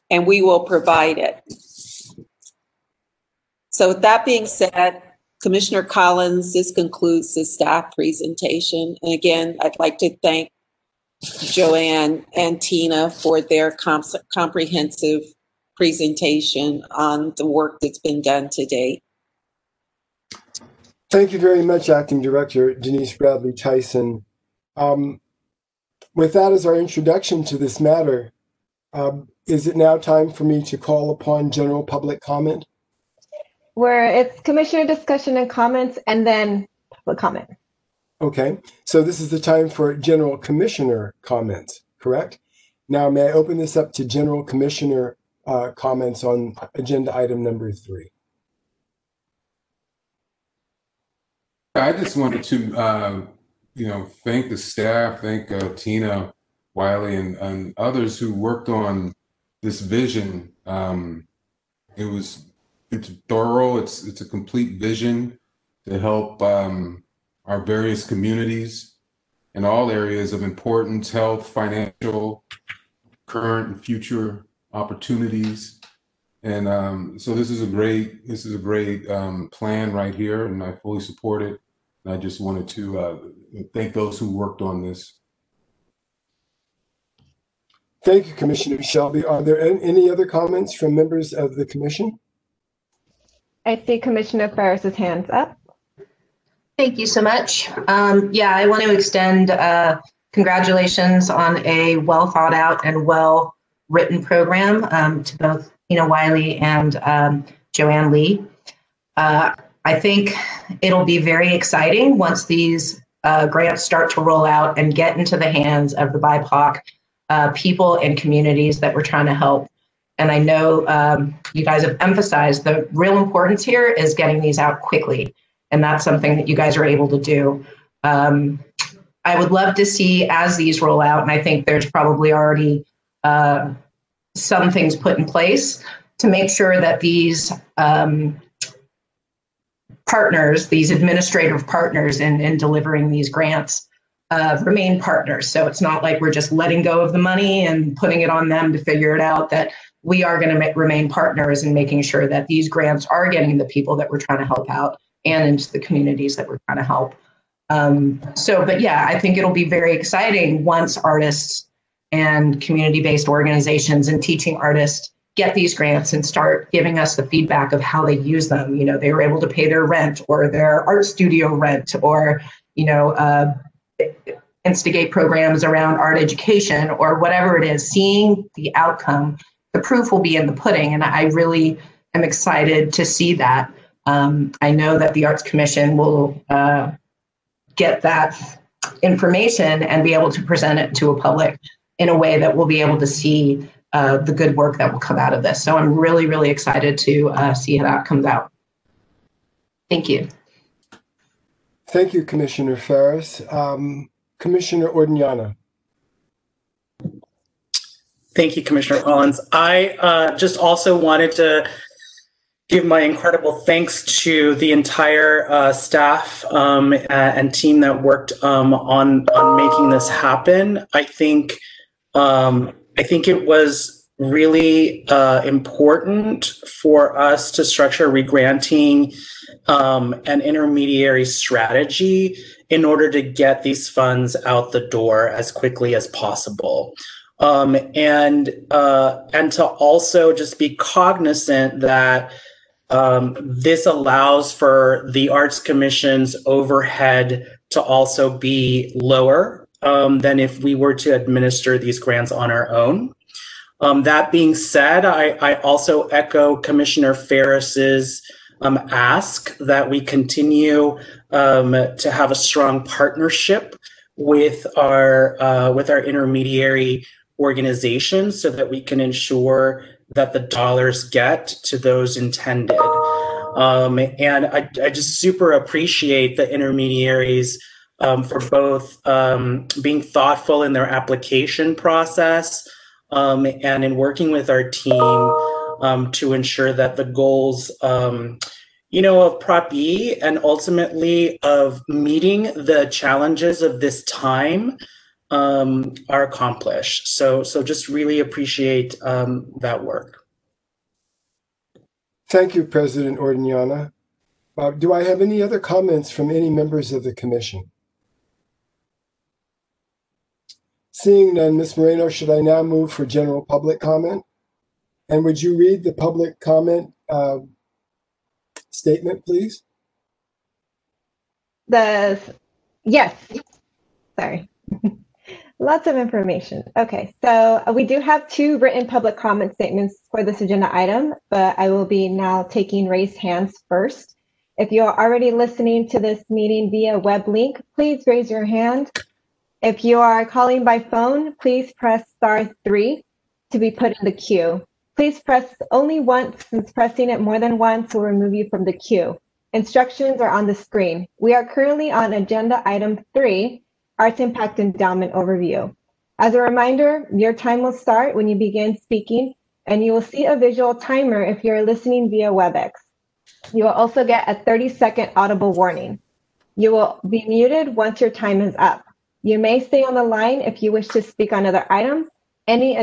and we will provide it. So with that being said, Commissioner Collins, this concludes the staff presentation. And again, I'd like to thank Joanne and Tina for their comprehensive presentation on the work that's been done to date. Thank you very much, Acting Director Denise Bradley Tyson. With that as our introduction to this matter, is it now time for me to call upon general public comment? Where it's commissioner discussion and comments and then public comment. Okay, so this is the time for general commissioner comments, correct? Now, may I open this up to general commissioner comments on agenda item number 3? I just wanted to, thank the staff, thank Tina Wiley and others who worked on this vision. It's thorough. It's a complete vision to help our various communities in all areas of importance, health, financial, current and future opportunities. And so this is a great plan right here, and I fully support it. And I just wanted to thank those who worked on this. Thank you, Commissioner Shelby. Are there any other comments from members of the commission? I see Commissioner Ferris's hands up. Thank you so much. I want to extend congratulations on a well thought out and well written program to both Tina Wiley and Joanne Lee. I think it'll be very exciting once these grants start to roll out and get into the hands of the BIPOC people and communities that we're trying to help. And I know you guys have emphasized the real importance here is getting these out quickly. And that's something that you guys are able to do. I would love to see as these roll out, and I think there's probably already some things put in place to make sure that these partners, these administrative partners in delivering these grants remain partners. So it's not like we're just letting go of the money and putting it on them to figure it out, that we are going to remain partners in making sure that these grants are getting the people that we're trying to help out and into the communities that we're trying to help. I think it'll be very exciting once artists and community-based organizations and teaching artists get these grants and start giving us the feedback of how they use them. You know, they were able to pay their rent or their art studio rent or, instigate programs around art education or whatever it is, seeing the outcome. The proof will be in the pudding, and I really am excited to see that. I know that the Arts Commission will get that information and be able to present it to a public in a way that we'll be able to see the good work that will come out of this. So I'm really, really excited to see how that comes out. Thank you. Thank you, Commissioner Ferris. Commissioner Ordeñana. Thank you, Commissioner Collins. I just also wanted to give my incredible thanks to the entire staff and team that worked on making this happen. I think it was really important for us to structure regranting an intermediary strategy in order to get these funds out the door as quickly as possible. And to also just be cognizant that this allows for the Arts Commission's overhead to also be lower than if we were to administer these grants on our own. That being said, I also echo Commissioner Ferris's ask that we continue to have a strong partnership with our intermediary organizations so that we can ensure that the dollars get to those intended. And I just super appreciate the intermediaries for both being thoughtful in their application process and in working with our team to ensure that the goals, of Prop E and ultimately of meeting the challenges of this time are accomplished. So just really appreciate that work. Thank you, President Ordeñana. Do I have any other comments from any members of the commission? Seeing none, Ms. Moreno, should I now move for general public comment? And would you read the public comment statement, please? Yes. Sorry. Lots of information. Okay, so we do have two written public comment statements for this agenda item, but I will be now taking raised hands first. If you are already listening to this meeting via web link, please raise your hand. If you are calling by phone, please press *3 to be put in the queue. Please press only once, since pressing it more than once will remove you from the queue. Instructions are on the screen. We are currently on agenda item 3, Arts Impact Endowment Overview. As a reminder, your time will start when you begin speaking, and you will see a visual timer if you're listening via WebEx. You will also get a 30-second audible warning. You will be muted once your time is up. You may stay on the line if you wish to speak on other items. Any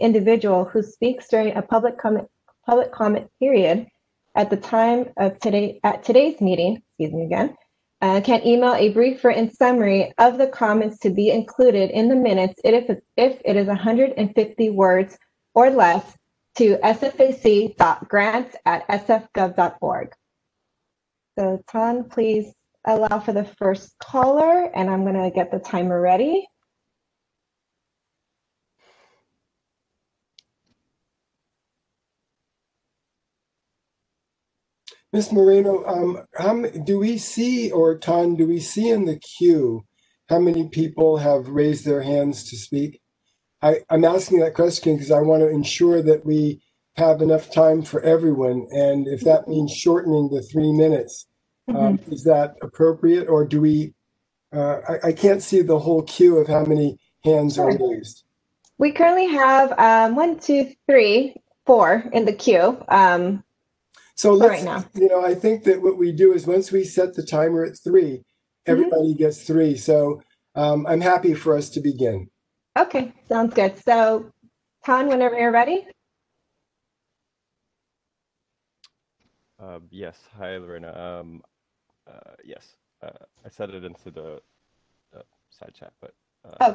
individual who speaks during a public comment period at the time of today's meeting, can email a brief written summary of the comments to be included in the minutes if it is 150 words or less to sfac.grants@sfgov.org. So Tan, please allow for the first caller, and I'm going to get the timer ready. Ms. Moreno, do we see in the queue how many people have raised their hands to speak? I'm asking that question because I want to ensure that we have enough time for everyone, and if that means shortening the 3 minutes, is that appropriate, or do we, I can't see the whole queue of how many hands are raised. We currently have 4 in the queue. So let's, right now. I think that what we do is once we set the timer at 3, everybody gets 3. So I'm happy for us to begin. Okay, sounds good. So, Tan, whenever you're ready. Yes. Hi, Lorena. I set it into the side chat, but.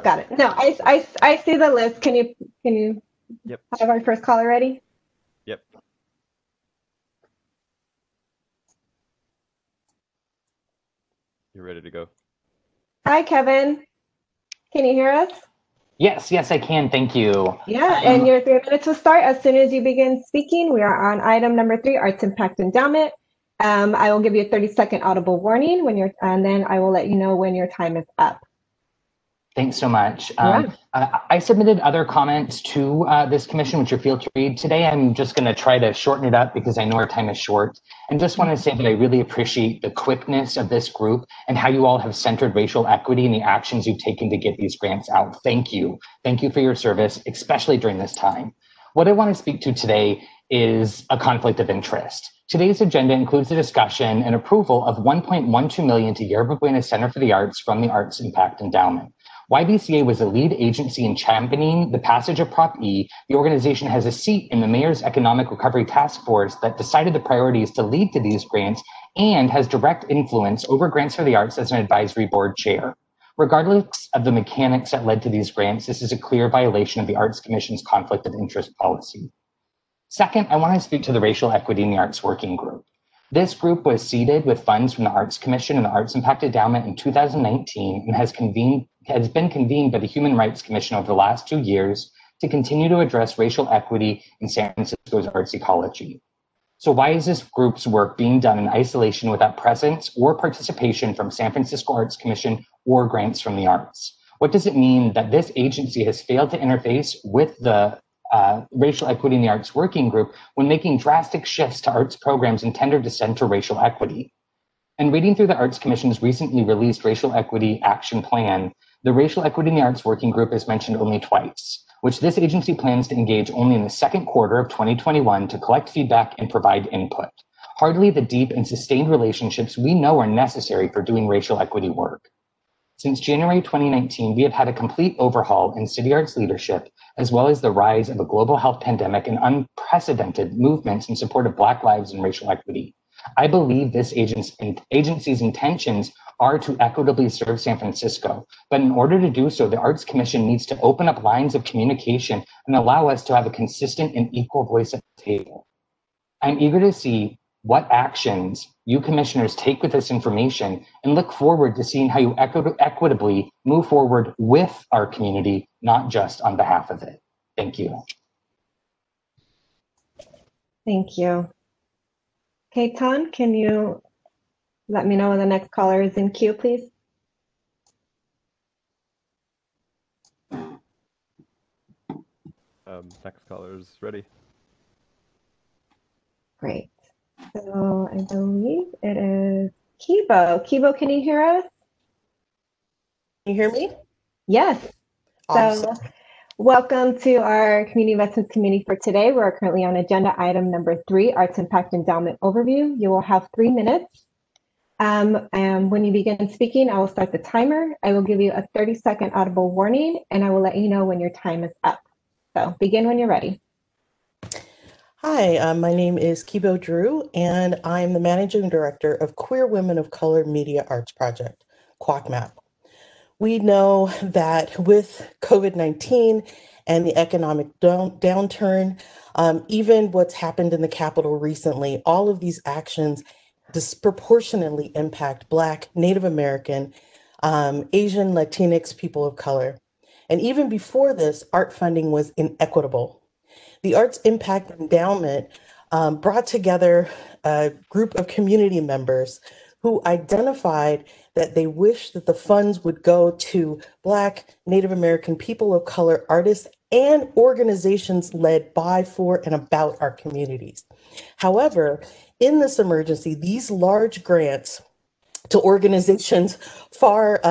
Got it. No, I see the list. Can you? Yep. Have our first caller ready? Yep. You're ready to go. Hi, Kevin. Can you hear us? Yes, I can. Thank you. Yeah, and your 3 minutes will start as soon as you begin speaking. We are on item number 3, Arts Impact Endowment. I will give you a 30-second audible warning when you're, and then I will let you know when your time is up. Thanks so much. I submitted other comments to this commission, which you feel to read today. I'm just going to try to shorten it up because I know our time is short. And just want to say that I really appreciate the quickness of this group and how you all have centered racial equity and the actions you've taken to get these grants out. Thank you. Thank you for your service, especially during this time. What I want to speak to today is a conflict of interest. Today's agenda includes a discussion and approval of $1.12 million to Yerba Buena Center for the Arts from the Arts Impact Endowment. YBCA was a lead agency in championing the passage of Prop E. The organization has a seat in the Mayor's Economic Recovery Task Force that decided the priorities to lead to these grants and has direct influence over Grants for the Arts as an advisory board chair. Regardless of the mechanics that led to these grants, this is a clear violation of the Arts Commission's conflict of interest policy. Second, I want to speak to the Racial Equity in the Arts Working Group. This group was seeded with funds from the Arts Commission and the Arts Impact Endowment in 2019 and has been convened by the Human Rights Commission over the last 2 years to continue to address racial equity in San Francisco's arts ecology. So why is this group's work being done in isolation without presence or participation from San Francisco Arts Commission or grants from the arts? What does it mean that this agency has failed to interface with the Racial Equity in the Arts Working Group when making drastic shifts to arts programs intended to center racial equity? And reading through the Arts Commission's recently released Racial Equity Action Plan, the Racial Equity in the Arts Working Group is mentioned only twice. which this agency plans to engage only in the second quarter of 2021 to collect feedback and provide input. Hardly the deep and sustained relationships we know are necessary for doing racial equity work. Since January 2019, we have had a complete overhaul in city arts leadership, as well as the rise of a global health pandemic and unprecedented movements in support of Black lives and racial equity. I believe this agency's intentions are to equitably serve San Francisco, but in order to do so, the Arts Commission needs to open up lines of communication and allow us to have a consistent and equal voice at the table. I'm eager to see what actions you commissioners take with this information and look forward to seeing how you equitably move forward with our community, not just on behalf of it. Thank you. Thank you. Keitan, can you let me know when the next caller is in queue, please? Next caller is ready. Great. So I believe it is Kebo. Kebo, can you hear us? Can you hear me? Yes. Awesome. So welcome to our Community Investments Committee for today. We're currently on agenda item number 3, Arts Impact Endowment Overview. You will have 3 minutes. And when you begin speaking, I will start the timer. I will give you a 30-second audible warning, and I will let you know when your time is up. So begin when you're ready. Hi, my name is Kebo Drew, and I'm the Managing Director of Queer Women of Color Media Arts Project, QuACMAP. We know that with COVID-19 and the economic downturn, even what's happened in the Capitol recently, all of these actions disproportionately impact Black, Native American, Asian, Latinx people of color. And even before this, art funding was inequitable. The Arts Impact Endowment brought together a group of community members who identified that they wished that the funds would go to Black, Native American, people of color artists and organizations led by, for, and about our communities. However, in this emergency, these large grants to organizations far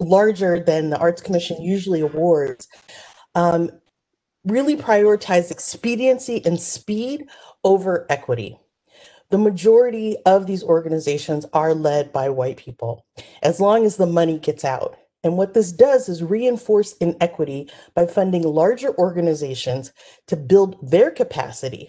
larger than the Arts Commission usually awards really prioritize expediency and speed over equity. The majority of these organizations are led by white people, as long as the money gets out. And what this does is reinforce inequity by funding larger organizations to build their capacity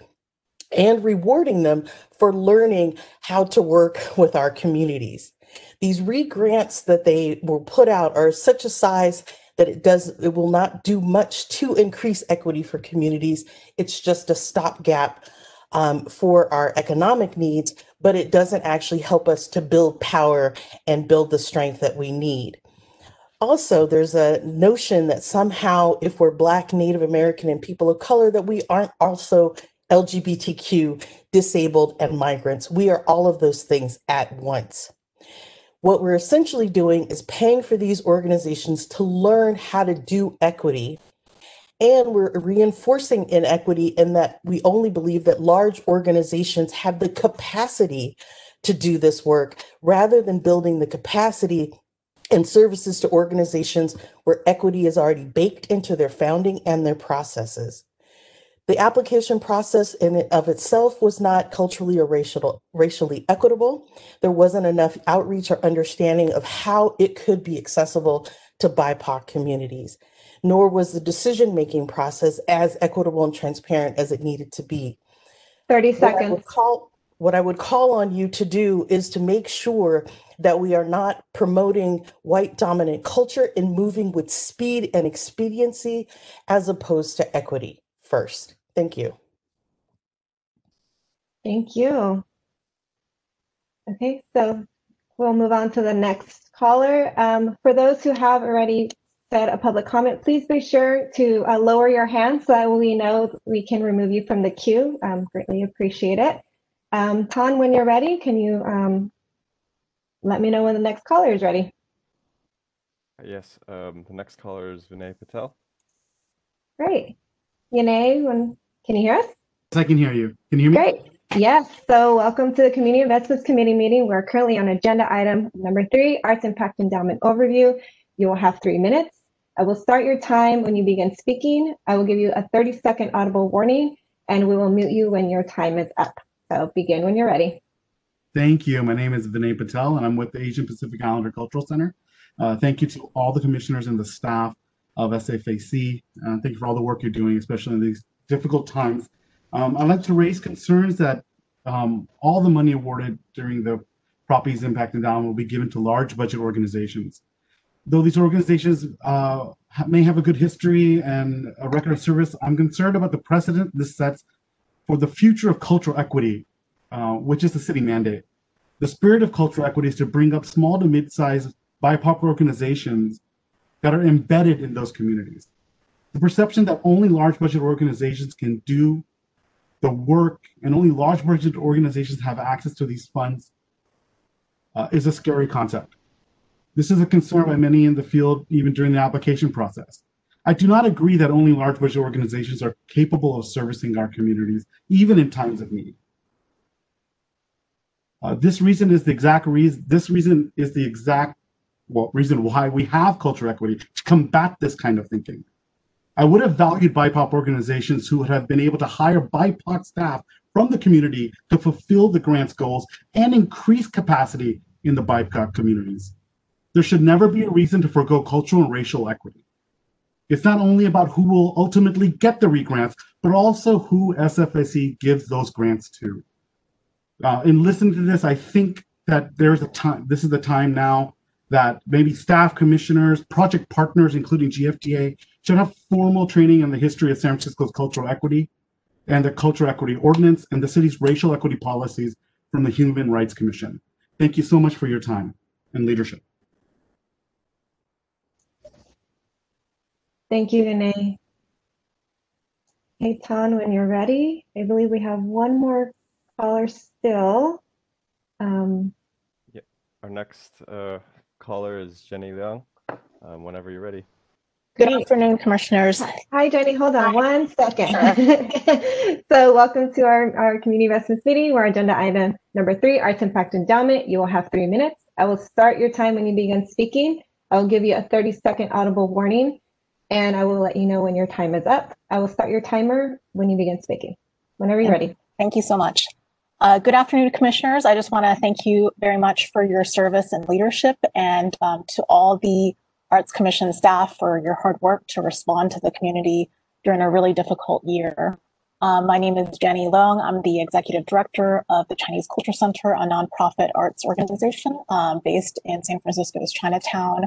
and rewarding them for learning how to work with our communities. These re-grants that they will put out are such a size that it will not do much to increase equity for communities. It's just a stopgap for our economic needs, but it doesn't actually help us to build power and build the strength that we need. Also, there's a notion that somehow if we're Black, Native American, and people of color, that we aren't also LGBTQ, disabled, and migrants. We are all of those things at once. What we're essentially doing is paying for these organizations to learn how to do equity, and we're reinforcing inequity in that we only believe that large organizations have the capacity to do this work rather than building the capacity and services to organizations where equity is already baked into their founding and their processes. The application process in and of itself was not culturally or racially equitable. There wasn't enough outreach or understanding of how it could be accessible to BIPOC communities, nor was the decision-making process as equitable and transparent as it needed to be. 30 seconds. What I would call on you to do is to make sure that we are not promoting white dominant culture and moving with speed and expediency as opposed to equity first. Thank you. Thank you. Okay, so we'll move on to the next caller. For those who have already said a public comment, please be sure to lower your hand so that we know we can remove you from the queue. Greatly appreciate it. Tan, when you're ready, can you let me know when the next caller is ready? Yes, the next caller is Vinay Patel. Great. Vinay, can you hear us? Yes, I can hear you. Can you hear me? Great. Yes. So welcome to the Community Investments Committee meeting. We're currently on agenda item number 3, Arts Impact Endowment Overview. You will have 3 minutes. I will start your time when you begin speaking. I will give you a 30-second audible warning, and we will mute you when your time is up. So begin when you're ready. Thank you. My name is Vinay Patel, and I'm with the Asian Pacific Islander Cultural Center. Thank you to all the commissioners and the staff of SFAC. Thank you for all the work you're doing, especially in these difficult times. I'd like to raise concerns that all the money awarded during the Properties Impact Endowment will be given to large budget organizations. Though these organizations may have a good history and a record of service, I'm concerned about the precedent this sets for the future of cultural equity, which is the city mandate. The spirit of cultural equity is to bring up small to mid-sized BIPOC organizations that are embedded in those communities. The perception that only large budget organizations can do the work and only large budget organizations have access to these funds is a scary concept. This is a concern by many in the field, even during the application process. I do not agree that only large budget organizations are capable of servicing our communities, even in times of need. This reason is the exact reason why we have cultural equity, to combat this kind of thinking. I would have valued BIPOC organizations who would have been able to hire BIPOC staff from the community to fulfill the grant's goals and increase capacity in the BIPOC communities. There should never be a reason to forego cultural and racial equity. It's not only about who will ultimately get the re-grants, but also who SFAC gives those grants to. In listening to this, I think that there's a time, this is the time now that maybe staff, commissioners, project partners, including GFTA, should have formal training on the history of San Francisco's cultural equity and the Cultural Equity Ordinance and the city's racial equity policies from the Human Rights Commission. Thank you so much for your time and leadership. Thank you, Vinay. Hey, Tan, when you're ready, I believe we have one more caller still. Yeah, our next caller is Jenny Long. Whenever you're ready. Good afternoon, commissioners. Hi, Jenny. Hold on one second. Sure. So welcome to our community investment meeting, where agenda item number 3, Arts Impact Endowment. You will have 3 minutes. I will start your time when you begin speaking. I will give you a 30-second audible warning, and I will let you know when your time is up. I will start your timer when you begin speaking, whenever you're ready. Thank you so much. Good afternoon, commissioners. I just want to thank you very much for your service and leadership, and to all the Arts Commission staff for your hard work to respond to the community during a really difficult year. My name is Jenny Long. I'm the executive director of the Chinese Culture Center, a nonprofit arts organization based in San Francisco's Chinatown.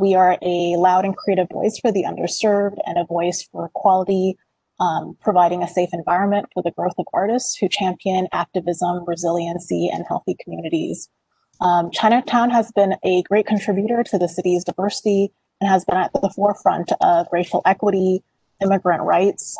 We are a loud and creative voice for the underserved and a voice for equality, providing a safe environment for the growth of artists who champion activism, resiliency, and healthy communities. Chinatown has been a great contributor to the city's diversity and has been at the forefront of racial equity, immigrant rights,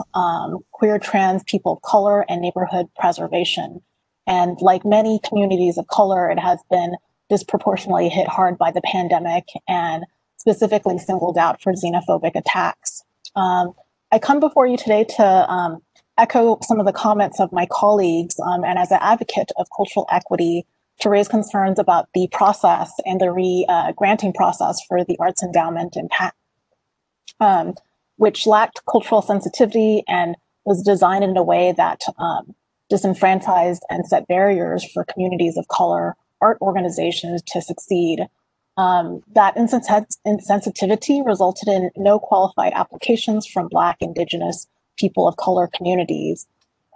queer, trans, people of color, and neighborhood preservation. And like many communities of color, it has been disproportionately hit hard by the pandemic and specifically singled out for xenophobic attacks. I come before you today to echo some of the comments of my colleagues and as an advocate of cultural equity to raise concerns about the process and the granting process for the Arts Endowment Impact, which lacked cultural sensitivity and was designed in a way that disenfranchised and set barriers for communities of color art organizations to succeed. That insensitivity resulted in no qualified applications from Black, Indigenous, people of color communities.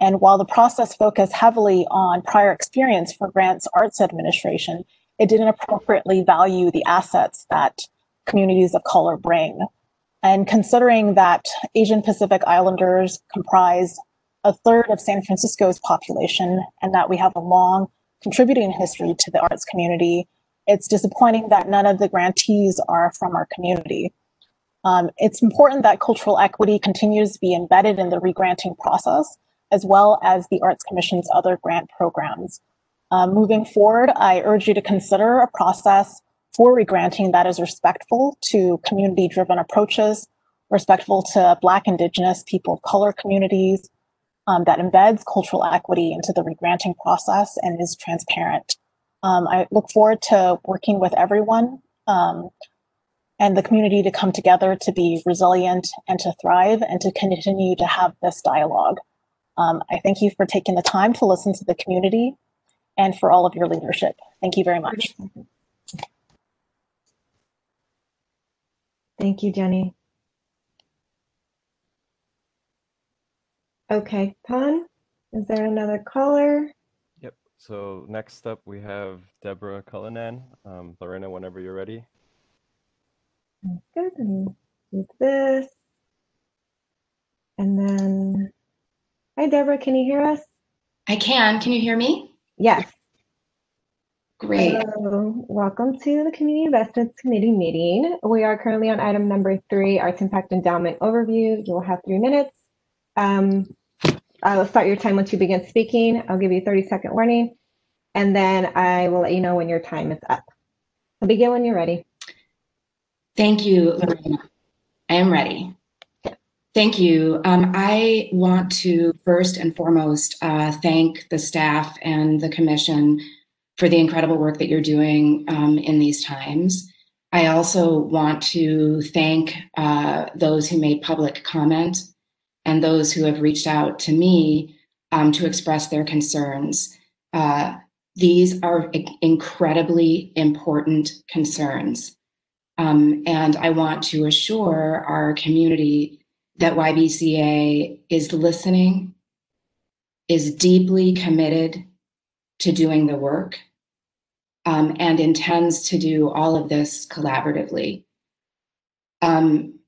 And while the process focused heavily on prior experience for grants arts administration, it didn't appropriately value the assets that communities of color bring. And considering that Asian Pacific Islanders comprise a third of San Francisco's population and that we have a long contributing history to the arts community, it's disappointing that none of the grantees are from our community. It's important that cultural equity continues to be embedded in the regranting process, as well as the Arts Commission's other grant programs. Moving forward, I urge you to consider a process for regranting that is respectful to community-driven approaches, respectful to Black, Indigenous, people of color communities, that embeds cultural equity into the regranting process and is transparent. I look forward to working with everyone and the community to come together to be resilient and to thrive and to continue to have this dialogue. I thank you for taking the time to listen to the community and for all of your leadership. Thank you very much. Thank you, Jenny. Okay, Pan, is there another caller? Yep, so next up we have Deborah Cullinan. Lorena, whenever you're ready. Good, let me do this. And then, hi Deborah, can you hear us? I can you hear me? Yes. Great. Hello. Welcome to the Community Investments Committee meeting. We are currently on item number 3, Arts Impact Endowment Overview. You will have 3 minutes. I'll start your time once you begin speaking. I'll give you a 30-second warning, and then I will let you know when your time is up. I'll begin when you're ready. Thank you, Lorena. I am ready. Thank you. I want to first and foremost thank the staff and the commission for the incredible work that you're doing in these times. I also want to thank those who made public comment and those who have reached out to me to express their concerns. These are incredibly important concerns. And I want to assure our community that YBCA is listening, is deeply committed to doing the work, and intends to do all of this collaboratively.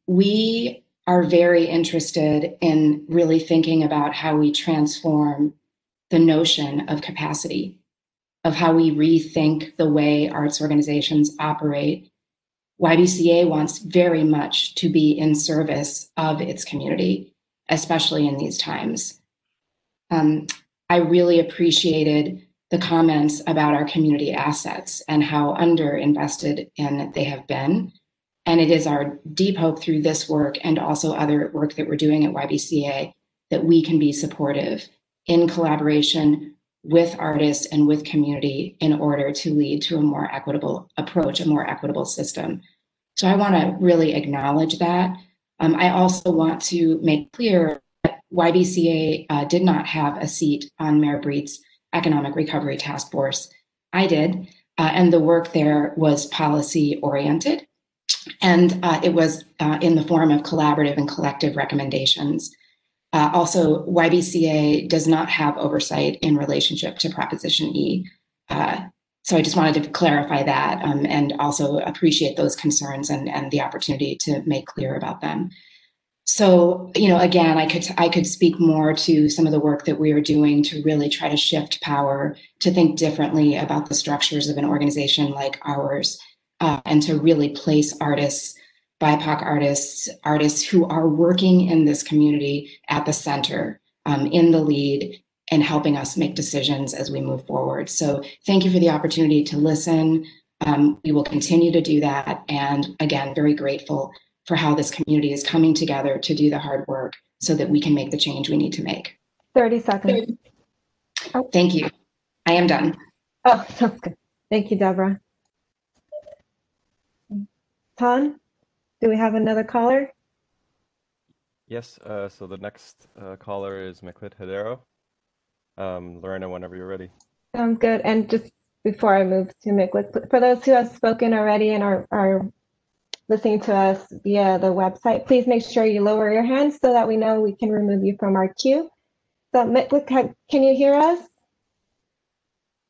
We are very interested in really thinking about how we transform the notion of capacity, of how we rethink the way arts organizations operate. YBCA wants very much to be in service of its community, especially in these times. I really appreciated the comments about our community assets and how underinvested in they have been. And it is our deep hope through this work and also other work that we're doing at YBCA that we can be supportive in collaboration with artists and with community in order to lead to a more equitable approach, a more equitable system. So I want to really acknowledge that. I also want to make clear that YBCA did not have a seat on Mayor Breed's Economic Recovery Task Force. I did, and the work there was policy oriented, and it was in the form of collaborative and collective recommendations. Also, YBCA does not have oversight in relationship to Proposition E. So I just wanted to clarify that and also appreciate those concerns and the opportunity to make clear about them. So, you know, again, I could speak more to some of the work that we are doing to really try to shift power, to think differently about the structures of an organization like ours, and to really place artists, BIPOC artists, artists who are working in this community at the center, in the lead, and helping us make decisions as we move forward. So thank you for the opportunity to listen. We will continue to do that. And again, very grateful for how this community is coming together to do the hard work so that we can make the change we need to make. 30 seconds. Oh. Thank you. I am done. Oh, sounds good. Thank you, Deborah. Tan, do we have another caller? Yes, so the next caller is Meklit Hadero. Lorena, whenever you're ready. Sounds good. And just before I move to Meklit, for those who have spoken already and are listening to us via the website, please make sure you lower your hand so that we know we can remove you from our queue. So Meklit, can you hear us?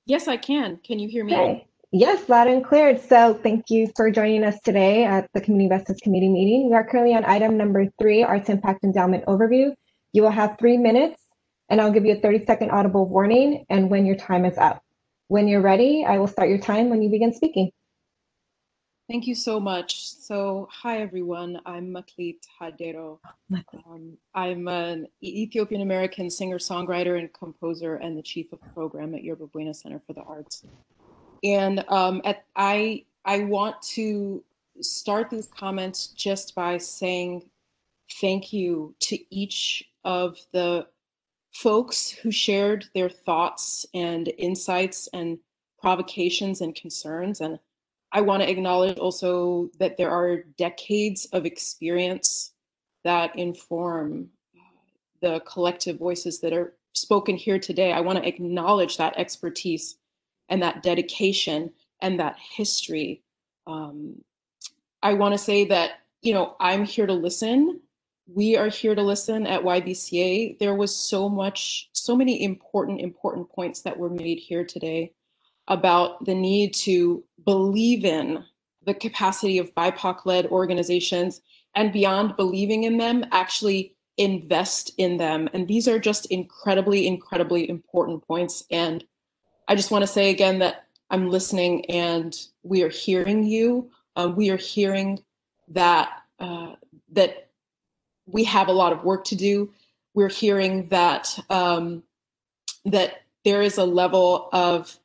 Yes, I can. Can you hear me? Okay. Yes, loud and clear. So thank you for joining us today at the Community Investments Committee meeting. We are currently on item number 3, Arts Impact Endowment Overview. You will have 3 minutes, and I'll give you a 30-second audible warning and when your time is up. When you're ready, I will start your time when you begin speaking. Thank you so much. So hi, everyone. I'm Meklit Hadero. I'm an Ethiopian-American singer-songwriter and composer and the chief of program at Yerba Buena Center for the Arts. And I want to start these comments just by saying thank you to each of the folks who shared their thoughts and insights and provocations and concerns. And I want to acknowledge also that there are decades of experience that inform the collective voices that are spoken here today. I want to acknowledge that expertise and that dedication and that history. I want to say that, you know, I'm here to listen. We are here to listen at YBCA. There was so much, so many important points that were made here today about the need to believe in the capacity of BIPOC-led organizations, and beyond believing in them, actually invest in them. And these are just incredibly important points. And I just want to say again that I'm listening and we are hearing you. We are hearing that that we have a lot of work to do. We're hearing that that there is a level of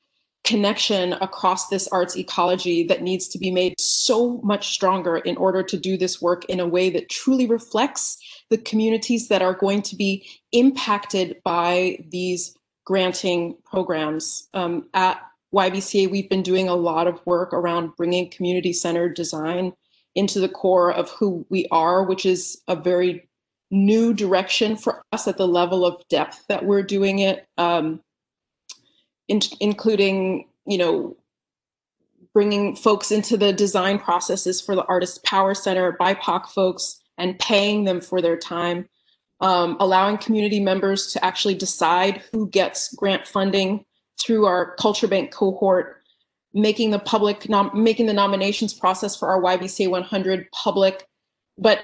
connection across this arts ecology that needs to be made so much stronger in order to do this work in a way that truly reflects the communities that are going to be impacted by these granting programs. At YBCA, we've been doing a lot of work around bringing community-centered design into the core of who we are, which is a very new direction for us at the level of depth that we're doing it. Including, you know, bringing folks into the design processes for the Artist Power Center, BIPOC folks, and paying them for their time, allowing community members to actually decide who gets grant funding through our Culture Bank cohort, making the public, making the nominations process for our YBCA 100 public. But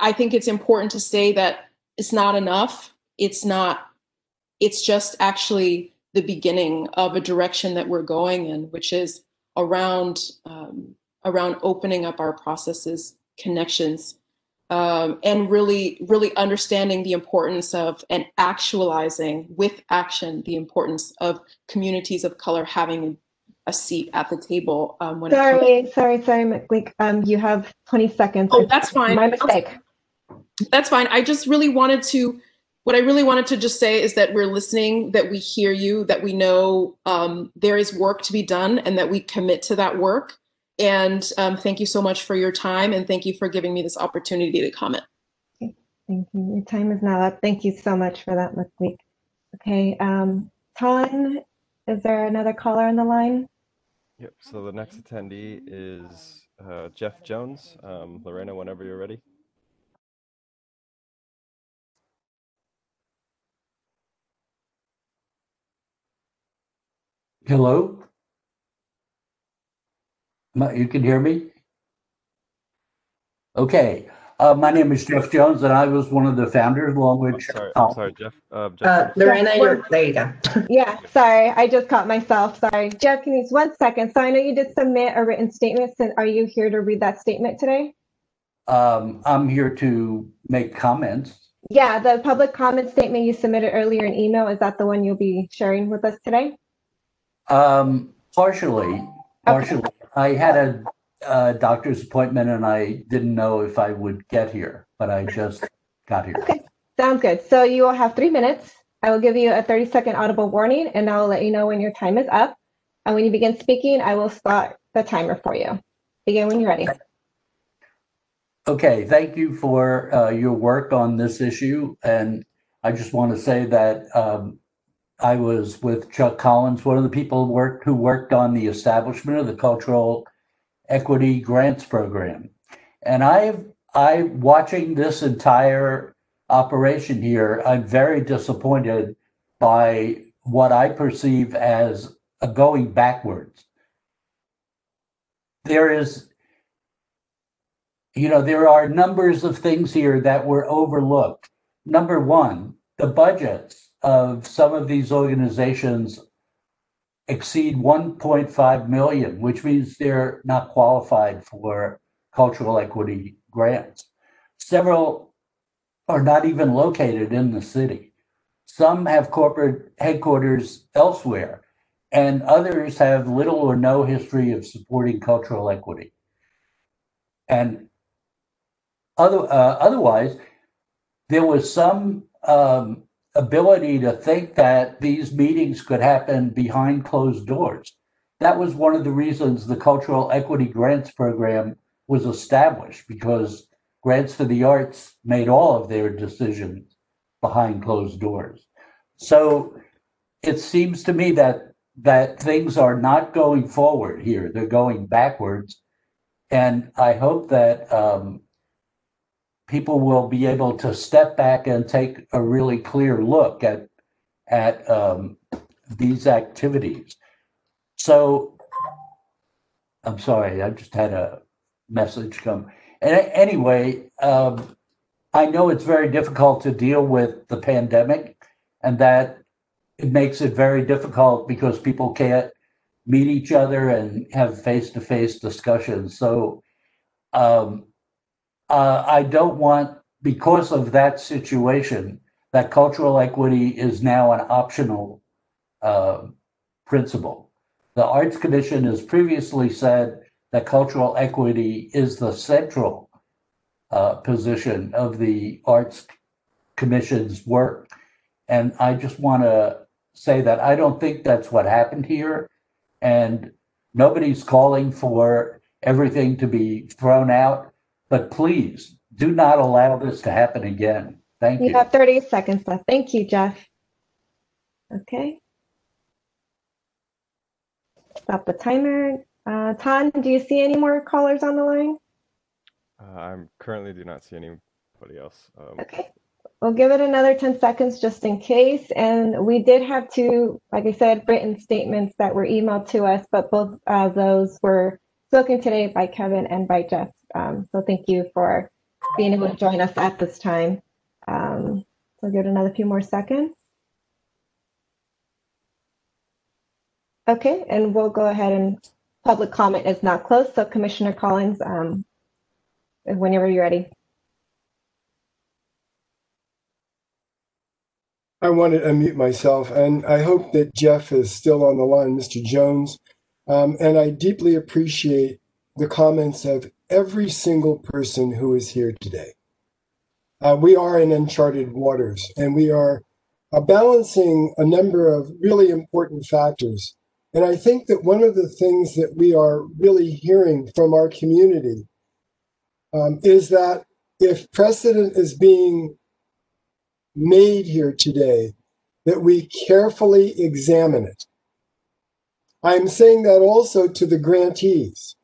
I think it's important to say that it's not enough. It's not, it's just actually the beginning of a direction that we're going in, which is around opening up our processes, connections, and really understanding the importance of and actualizing with action the importance of communities of color having a seat at the table. When sorry, Meklit, you have 20 seconds. Oh, that's fine. My mistake. That's fine. I just really wanted to. What I really wanted to just say is that we're listening, that we hear you, that we know there is work to be done and that we commit to that work. And thank you so much for your time, and thank you for giving me this opportunity to comment. Okay. Thank you. Your time is now up. Thank you so much for that, Meklit. Okay, Tan, is there another caller on the line? Yep, so the next attendee is Jeff Jones. Lorena, whenever you're ready. Hello? You can hear me? Okay. My name is Jeff Jones, and I was one of the founders along with... I'm sorry, Jeff. Lorena, there you go. Yeah, sorry. I just caught myself. Sorry. Jeff, can you use 1 second? So I know you did submit a written statement. So are you here to read that statement today? I'm here to make comments. Yeah, the public comment statement you submitted earlier in email, is that the one you'll be sharing with us today? Partially. Okay. I had a doctor's appointment and I didn't know if I would get here, but I just got here. Okay, sounds good. So you will have 3 minutes. I will give you a 30-second audible warning, and I'll let you know when your time is up. And when you begin speaking, I will start the timer for you. Begin when you're ready. Okay, thank you for your work on this issue. And I just want to say that I was with Chuck Collins, one of the people who worked on the establishment of the Cultural Equity Grants Program. And I'm watching this entire operation here. I'm very disappointed by what I perceive as a going backwards. There is, you know, there are numbers of things here that were overlooked. Number one, the budgets of some of these organizations exceed 1.5 million, which means they're not qualified for cultural equity grants. Several are not even located in the city. Some have corporate headquarters elsewhere, and others have little or no history of supporting cultural equity. And otherwise, there was some ability to think that these meetings could happen behind closed doors. that was one of the reasons the Cultural Equity Grants Program was established, because Grants for the Arts made all of their decisions behind closed doors. So it seems to me that things are not going forward here. They're going backwards. And I hope that people will be able to step back and take a really clear look at these activities. So I'm sorry, I just had a message come. And anyway, I know it's very difficult to deal with the pandemic, and that it makes it very difficult because people can't meet each other and have face-to-face discussions. So I don't want, because of that situation, that cultural equity is now an optional principle. The Arts Commission has previously said that cultural equity is the central position of the Arts Commission's work. And I just want to say that I don't think that's what happened here. And nobody's calling for everything to be thrown out. But please do not allow this to happen again. Thank you. You have 30 seconds left. Thank you, Jeff. Okay. Stop the timer. Tan, do you see any more callers on the line? I currently do not see anybody else. Okay. We'll give it another 10 seconds just in case. And we did have two, like I said, written statements that were emailed to us, but both those were spoken today by Kevin and by Jeff. So thank you for being able to join us at this time. We'll give it another few more seconds. Okay, and we'll go ahead and public comment is not closed. So Commissioner Collins, whenever you're ready. I want to unmute myself, and I hope that Jeff is still on the line, Mr. Jones. And I deeply appreciate the comments of every single person who is here today. We are in uncharted waters, and we are balancing a number of really important factors. And I think that one of the things that we are really hearing from our community is that if precedent is being made here today, that we carefully examine it. I'm saying that also to the grantees.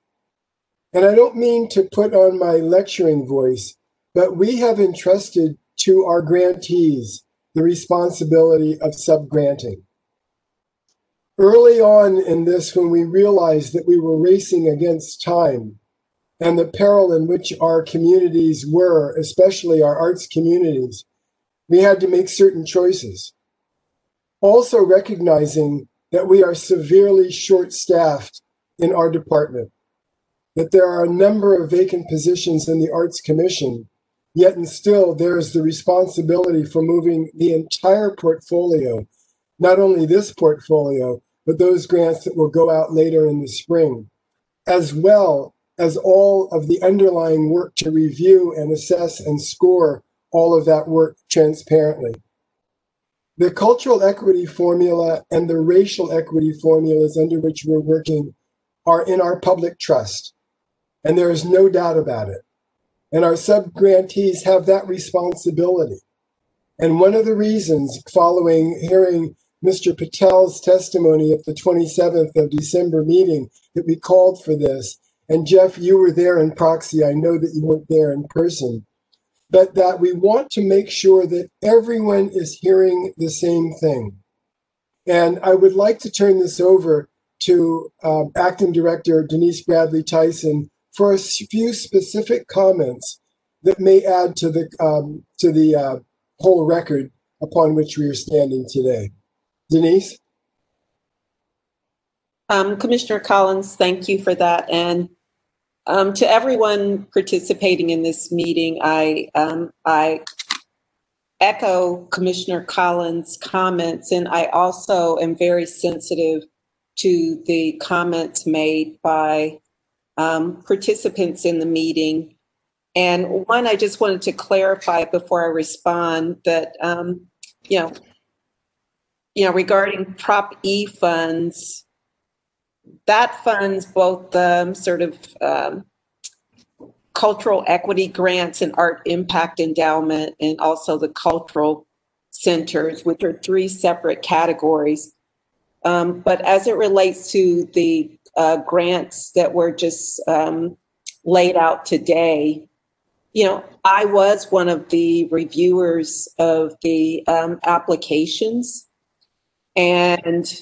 And I don't mean to put on my lecturing voice, but we have entrusted to our grantees the responsibility of subgranting. Early on in this, when we realized that we were racing against time and the peril in which our communities were, especially our arts communities, we had to make certain choices. Also recognizing that we are severely short-staffed in our department, that there are a number of vacant positions in the Arts Commission, yet and still there is the responsibility for moving the entire portfolio, not only this portfolio, but those grants that will go out later in the spring, as well as all of the underlying work to review and assess and score all of that work transparently. The cultural equity formula and the racial equity formulas under which we're working are in our public trust, and there is no doubt about it. And our sub-grantees have that responsibility. And one of the reasons, following hearing Mr. Patel's testimony at the 27th of December meeting, that we called for this, and Jeff, you were there in proxy, I know that you weren't there in person, but that we want to make sure that everyone is hearing the same thing. And I would like to turn this over to Acting Director Denise Bradley Tyson for a few specific comments that may add to the whole record upon which we are standing today. Denise? Commissioner Collins, thank you for that. And to everyone participating in this meeting, I echo Commissioner Collins' comments, and I also am very sensitive to the comments made by participants in the meeting. And one, I just wanted to clarify before I respond that, regarding Prop E funds, that funds both the sort of cultural equity grants and art impact endowment, and also the cultural centers, which are three separate categories. But as it relates to the grants that were just laid out today, you know, I was one of the reviewers of the applications. And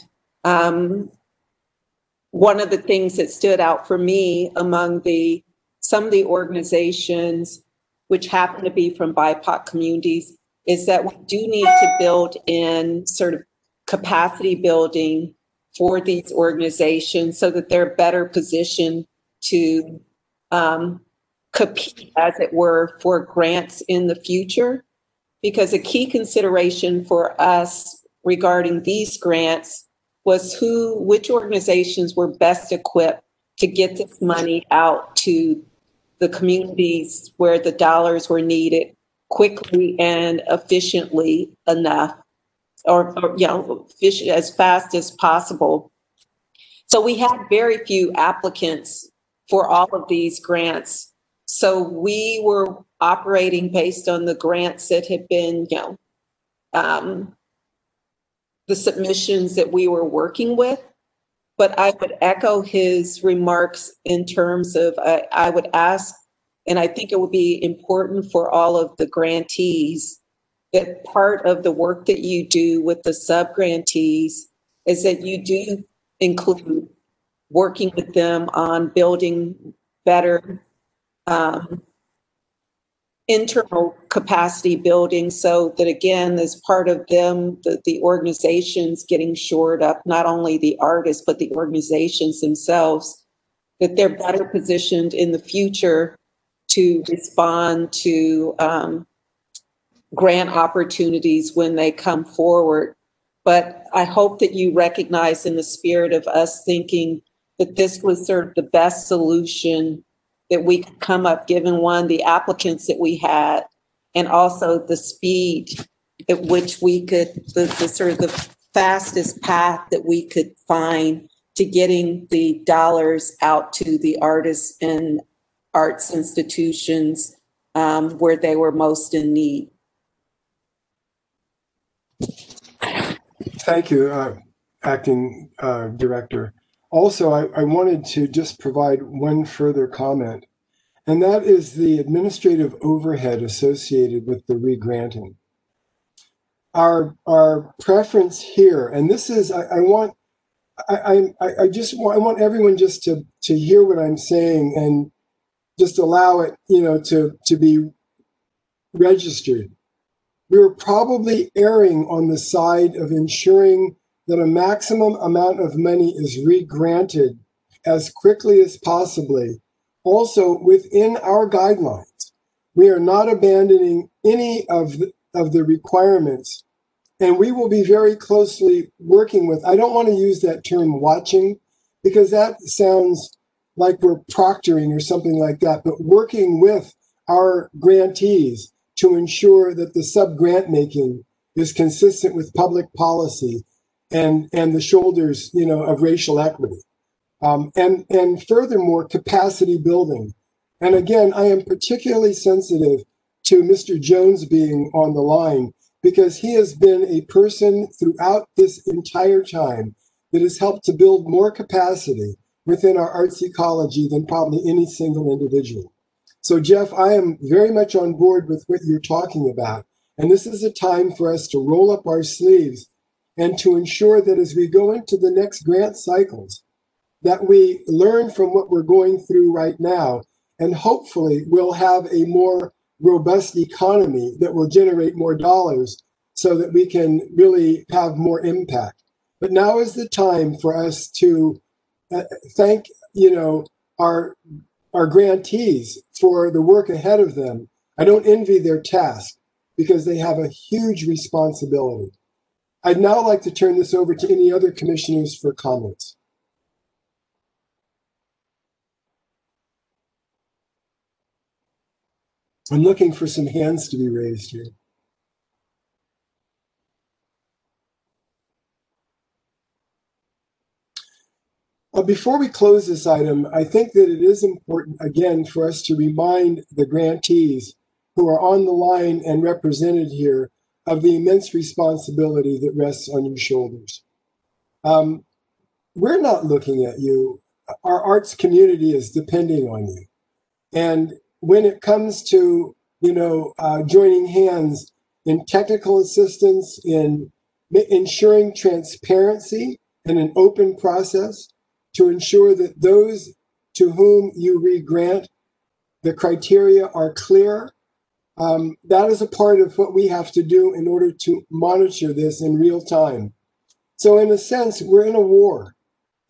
one of the things that stood out for me among the some of the organizations which happen to be from BIPOC communities is that we do need to build in sort of capacity building for these organizations so that they're better positioned to compete, as it were, for grants in the future. Because a key consideration for us regarding these grants was which organizations were best equipped to get this money out to the communities where the dollars were needed quickly and efficiently enough, or you know, as fast as possible. So we had very few applicants for all of these grants. So we were operating based on the grants that had been, you know, the submissions that we were working with. But I would echo his remarks in terms of, I would ask, and I think it would be important for all of the grantees, that part of the work that you do with the sub-grantees is that you do include working with them on building better internal capacity building, so that, again, as part of them, the organizations getting shored up, not only the artists, but the organizations themselves, that they're better positioned in the future to respond to grant opportunities when they come forward. But I hope that you recognize, in the spirit of us thinking that this was sort of the best solution that we could come up, given one, the applicants that we had, and also the speed at which we could, the sort of the fastest path that we could find to getting the dollars out to the artists and arts institutions where they were most in need. Thank you, Acting Director. Also, I wanted to just provide one further comment, and that is the administrative overhead associated with the re-granting. Our preference here, and this is, I want everyone just to hear what I'm saying and just allow it, you know, to be registered. We were probably erring on the side of ensuring that a maximum amount of money is re-granted as quickly as possibly, also within our guidelines. We are not abandoning any of the requirements, and we will be very closely working with, I don't want to use that term watching, because that sounds like we're proctoring or something like that, but working with our grantees to ensure that the sub-grant making is consistent with public policy and the shoulders, you know, of racial equity. And furthermore, capacity building. And again, I am particularly sensitive to Mr. Jones being on the line, because he has been a person throughout this entire time that has helped to build more capacity within our arts ecology than probably any single individual. So Jeff, I am very much on board with what you're talking about. And this is a time for us to roll up our sleeves and to ensure that as we go into the next grant cycles, that we learn from what we're going through right now, and hopefully we'll have a more robust economy that will generate more dollars so that we can really have more impact. But now is the time for us to thank, you know, our grantees for the work ahead of them. I don't envy their task, because they have a huge responsibility. I'd now like to turn this over to any other commissioners for comments. I'm looking for some hands to be raised here. Before we close this item, I think that it is important, again, for us to remind the grantees who are on the line and represented here of the immense responsibility that rests on your shoulders. We're not looking at you. Our arts community is depending on you. And when it comes to, joining hands in technical assistance, in ensuring transparency and an open process to ensure that those to whom you re-grant, the criteria are clear, that is a part of what we have to do in order to monitor this in real time. So in a sense, we're in a war,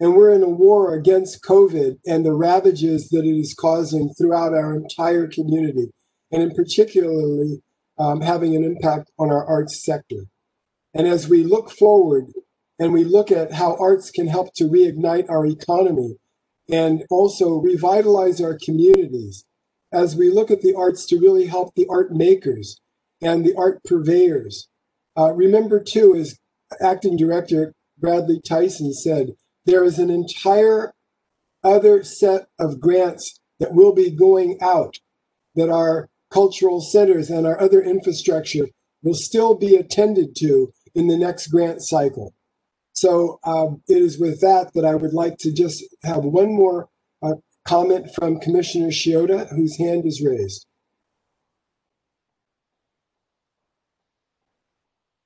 and we're in a war against COVID and the ravages that it is causing throughout our entire community, and in particularly having an impact on our arts sector. And as we look forward and we look at how arts can help to reignite our economy and also revitalize our communities, as we look at the arts to really help the art makers and the art purveyors. Remember too, as Acting Director Bradley Tyson said, there is an entire other set of grants that will be going out, that our cultural centers and our other infrastructure will still be attended to in the next grant cycle. So it is with that that I would like to just have one more comment from Commissioner Shioda, whose hand is raised.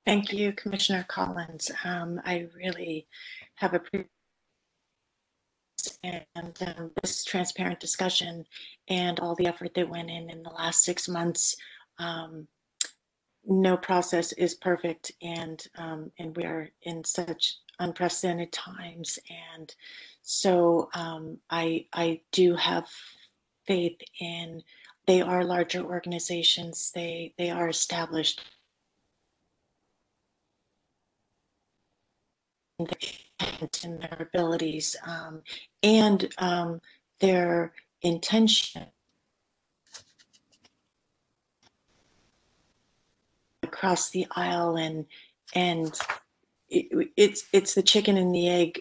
Thank you, Commissioner Collins. I really have appreciated this transparent discussion and all the effort that went in the last 6 months. No process is perfect, and we are in such unprecedented times, and so I do have faith in, they are larger organizations, they are established, and their abilities and their intention across the aisle, and it's the chicken and the egg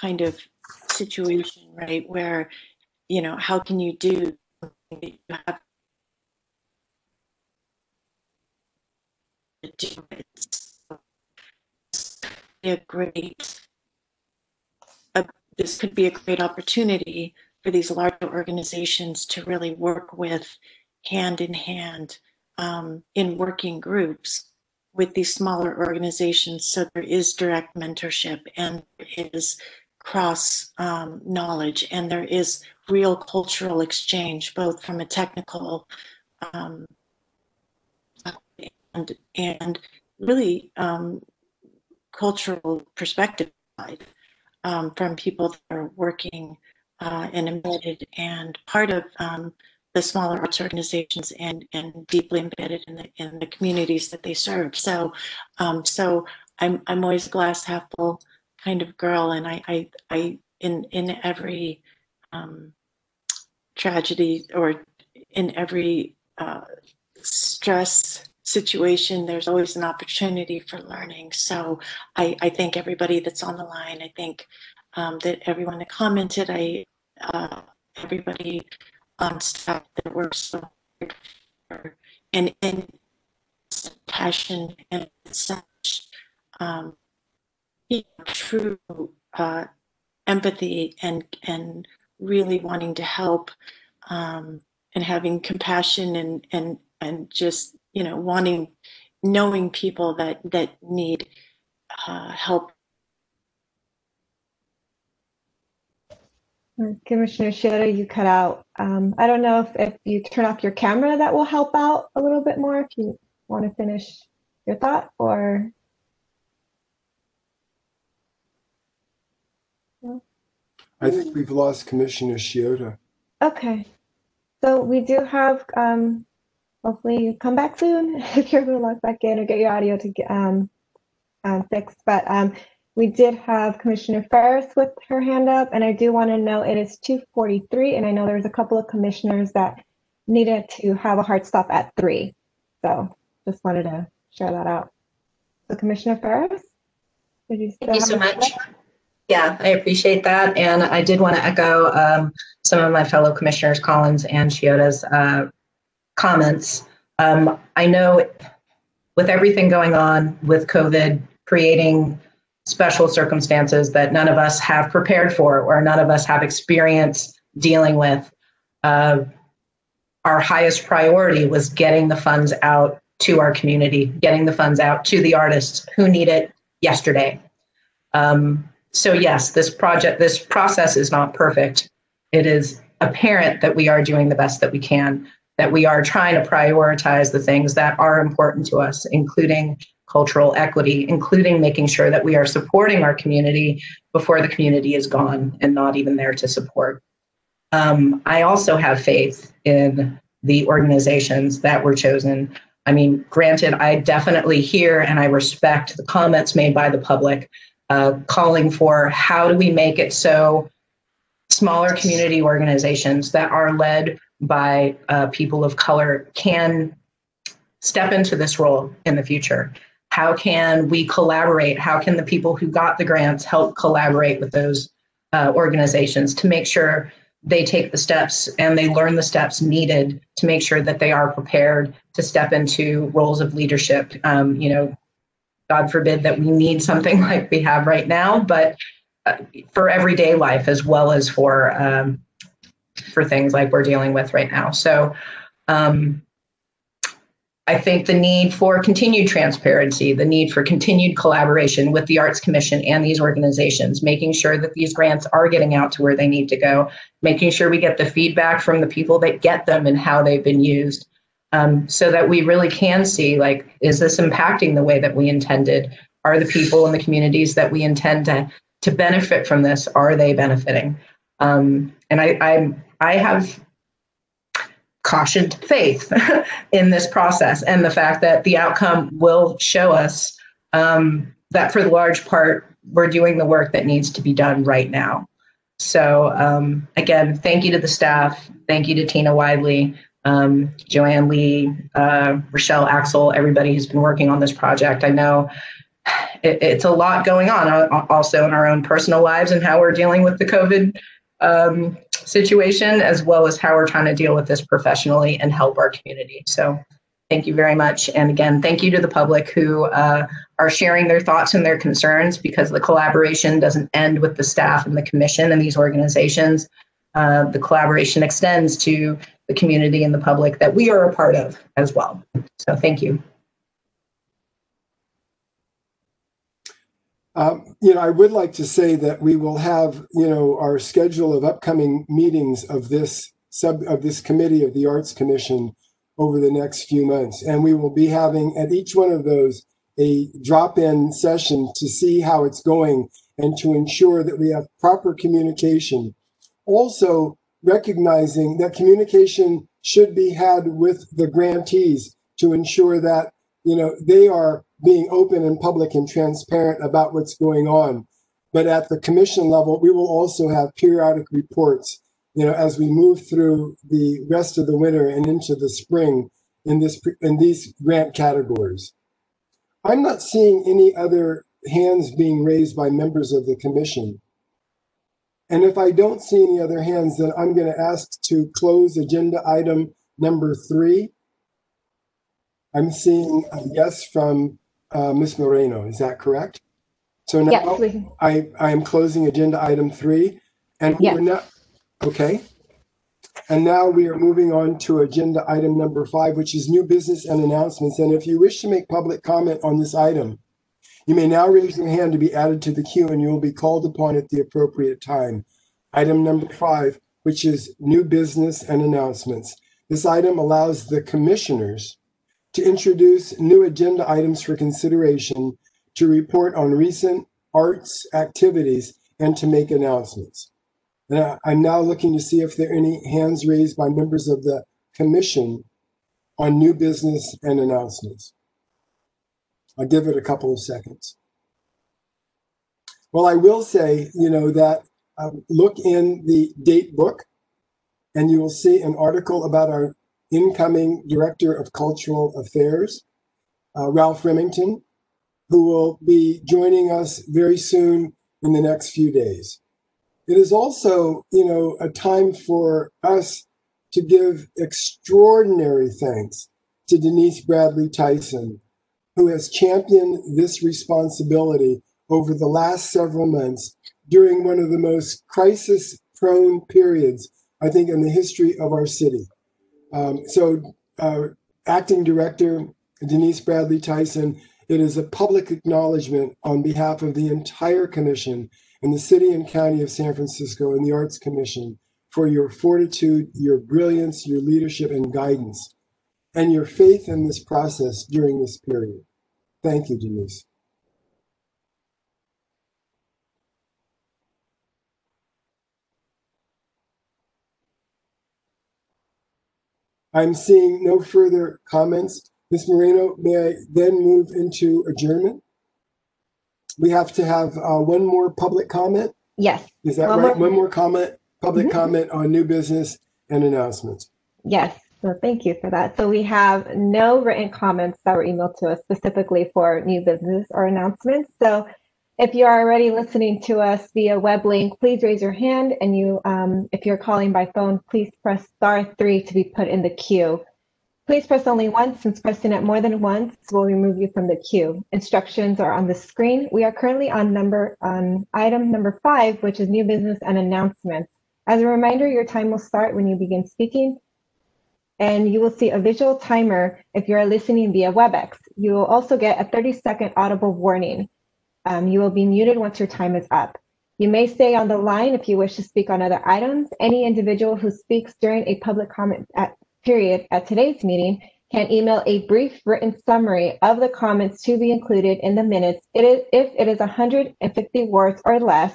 kind of situation, right? Where, how can you do something that you have to do? This could be a great opportunity for these larger organizations to really work with hand in hand in working groups with these smaller organizations, so there is direct mentorship, and there is cross knowledge, and there is real cultural exchange, both from a technical and really cultural perspective from people that are working and embedded and part of the smaller arts organizations and deeply embedded in the communities that they serve. So so I'm always a glass half full kind of girl, and I in every tragedy or in every stress situation, there's always an opportunity for learning. So I thank everybody that's on the line. I think that everyone that commented, everybody on staff that works so hard for, and in passion and such true empathy and really wanting to help and having compassion and just knowing people that need help. Commissioner Shioda, you cut out. I don't know if you turn off your camera, that will help out a little bit more if you want to finish your thought, or. No? I think we've lost Commissioner Shioda. Okay. So we do have, hopefully you come back soon if you're able to log back in or get your audio to get fixed. But we did have Commissioner Ferris with her hand up, and I do want to know it is 2:43, and I know there's a couple of commissioners that needed to have a hard stop at 3. So just wanted to share that out. So Commissioner Ferris, did you still have a question? Thank you so much. Yeah, I appreciate that. And I did want to echo some of my fellow commissioners Collins and Shioda's comments. I know with everything going on with COVID creating special circumstances that none of us have prepared for or none of us have experience dealing with, our highest priority was getting the funds out to our community, getting the funds out to the artists who need it yesterday. So yes, this process is not perfect. It is apparent that we are doing the best that we can, that we are trying to prioritize the things that are important to us, including cultural equity, including making sure that we are supporting our community before the community is gone and not even there to support. I also have faith in the organizations that were chosen. I mean, granted, I definitely hear and I respect the comments made by the public calling for how do we make it so smaller community organizations that are led by people of color can step into this role in the future. How can we collaborate? How can the people who got the grants help collaborate with those organizations to make sure they take the steps and they learn the steps needed to make sure that they are prepared to step into roles of leadership? You know, God forbid that we need something like we have right now, but for everyday life as well as for things like we're dealing with right now. So I think the need for continued transparency, the need for continued collaboration with the Arts Commission and these organizations, making sure that these grants are getting out to where they need to go, making sure we get the feedback from the people that get them and how they've been used, so that we really can see, like, is this impacting the way that we intended? Are the people in the communities that we intend to benefit from this, are they benefiting? And I have cautioned faith in this process and the fact that the outcome will show us that for the large part, we're doing the work that needs to be done right now. So again, thank you to the staff. Thank you to Tina Wiley, Joanne Lee, Rochelle Axel, everybody who's been working on this project. I know it's a lot going on also in our own personal lives and how we're dealing with the COVID situation, as well as how we're trying to deal with this professionally and help our community. So thank you very much. And again, thank you to the public who are sharing their thoughts and their concerns, because the collaboration doesn't end with the staff and the commission and these organizations. The collaboration extends to the community and the public that we are a part of as well. So thank you. You know, I would like to say that we will have, you know, our schedule of upcoming meetings of this committee of the Arts Commission over the next few months. And we will be having at each one of those a drop-in session to see how it's going and to ensure that we have proper communication. Also recognizing that communication should be had with the grantees to ensure that, you know, they are being open and public and transparent about what's going on. But at the commission level, we will also have periodic reports, you know, as we move through the rest of the winter and into the spring in these grant categories. I'm not seeing any other hands being raised by members of the commission. And if I don't see any other hands, then I'm going to ask to close agenda item number 3. I'm seeing a yes from Ms. Moreno, is that correct? So now yes, I am closing agenda item 3. And yes. We're now, okay. And now we are moving on to agenda item number 5, which is new business and announcements. And if you wish to make public comment on this item, you may now raise your hand to be added to the queue and you will be called upon at the appropriate time. Item number 5, which is new business and announcements. This item allows the commissioners to introduce new agenda items for consideration, to report on recent arts activities, and to make announcements. And I'm now looking to see if there are any hands raised by members of the commission on new business and announcements. I'll give it a couple of seconds. Well, I will say, you know, that look in the date book and you will see an article about our incoming Director of Cultural Affairs, Ralph Remington, who will be joining us very soon in the next few days. It is also, you know, a time for us to give extraordinary thanks to Denise Bradley Tyson, who has championed this responsibility over the last several months during one of the most crisis-prone periods, I think, in the history of our city. Acting Director Denise Bradley Tyson, it is a public acknowledgement on behalf of the entire commission and the City and County of San Francisco and the Arts Commission for your fortitude, your brilliance, your leadership and guidance, and your faith in this process during this period. Thank you, Denise. I'm seeing no further comments. Ms. Moreno, may I then move into adjournment? We have to have one more public comment? Yes. Is that right? One more comment, public comment on new business and announcements. Yes. So thank you for that. So we have no written comments that were emailed to us specifically for new business or announcements. So if you are already listening to us via web link, please raise your hand. And you, if you're calling by phone, please press *3 to be put in the queue. Please press only once, since pressing it more than once will remove you from the queue. Instructions are on the screen. We are currently on item number 5, which is new business and announcements. As a reminder, your time will start when you begin speaking, and you will see a visual timer if you are listening via WebEx. You will also get a 30-second audible warning. You will be muted once your time is up. You may stay on the line if you wish to speak on other items. Any individual who speaks during a public comment period at today's meeting can email a brief written summary of the comments to be included in the minutes if it is 150 words or less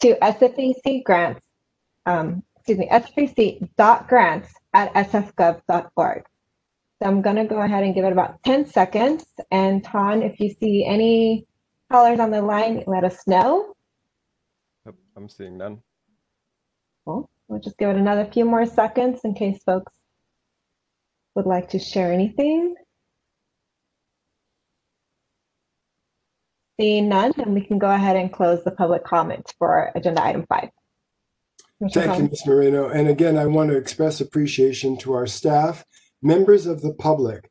to sfec.grants@sfgov.org. So I'm going to go ahead and give it about 10 seconds. And Ton, if you see any callers on the line, let us know. I'm seeing none. Cool. We'll just give it another few more seconds in case folks would like to share anything. Seeing none, then we can go ahead and close the public comment for agenda item 5. Thank you, Ms. Moreno. And again, I want to express appreciation to our staff, members of the public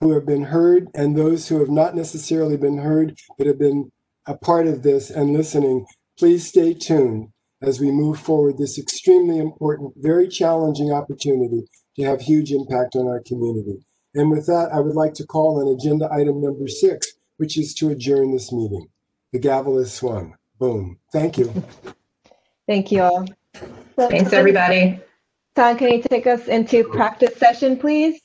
who have been heard, and those who have not necessarily been heard but have been a part of this and listening. Please stay tuned as we move forward this extremely important, very challenging opportunity to have huge impact on our community. And with that, I would like to call on agenda item number 6, which is to adjourn this meeting. The gavel is swung. Boom. Thank you. Thank you all. Thanks, everybody. Tom, can you take us into practice session, please?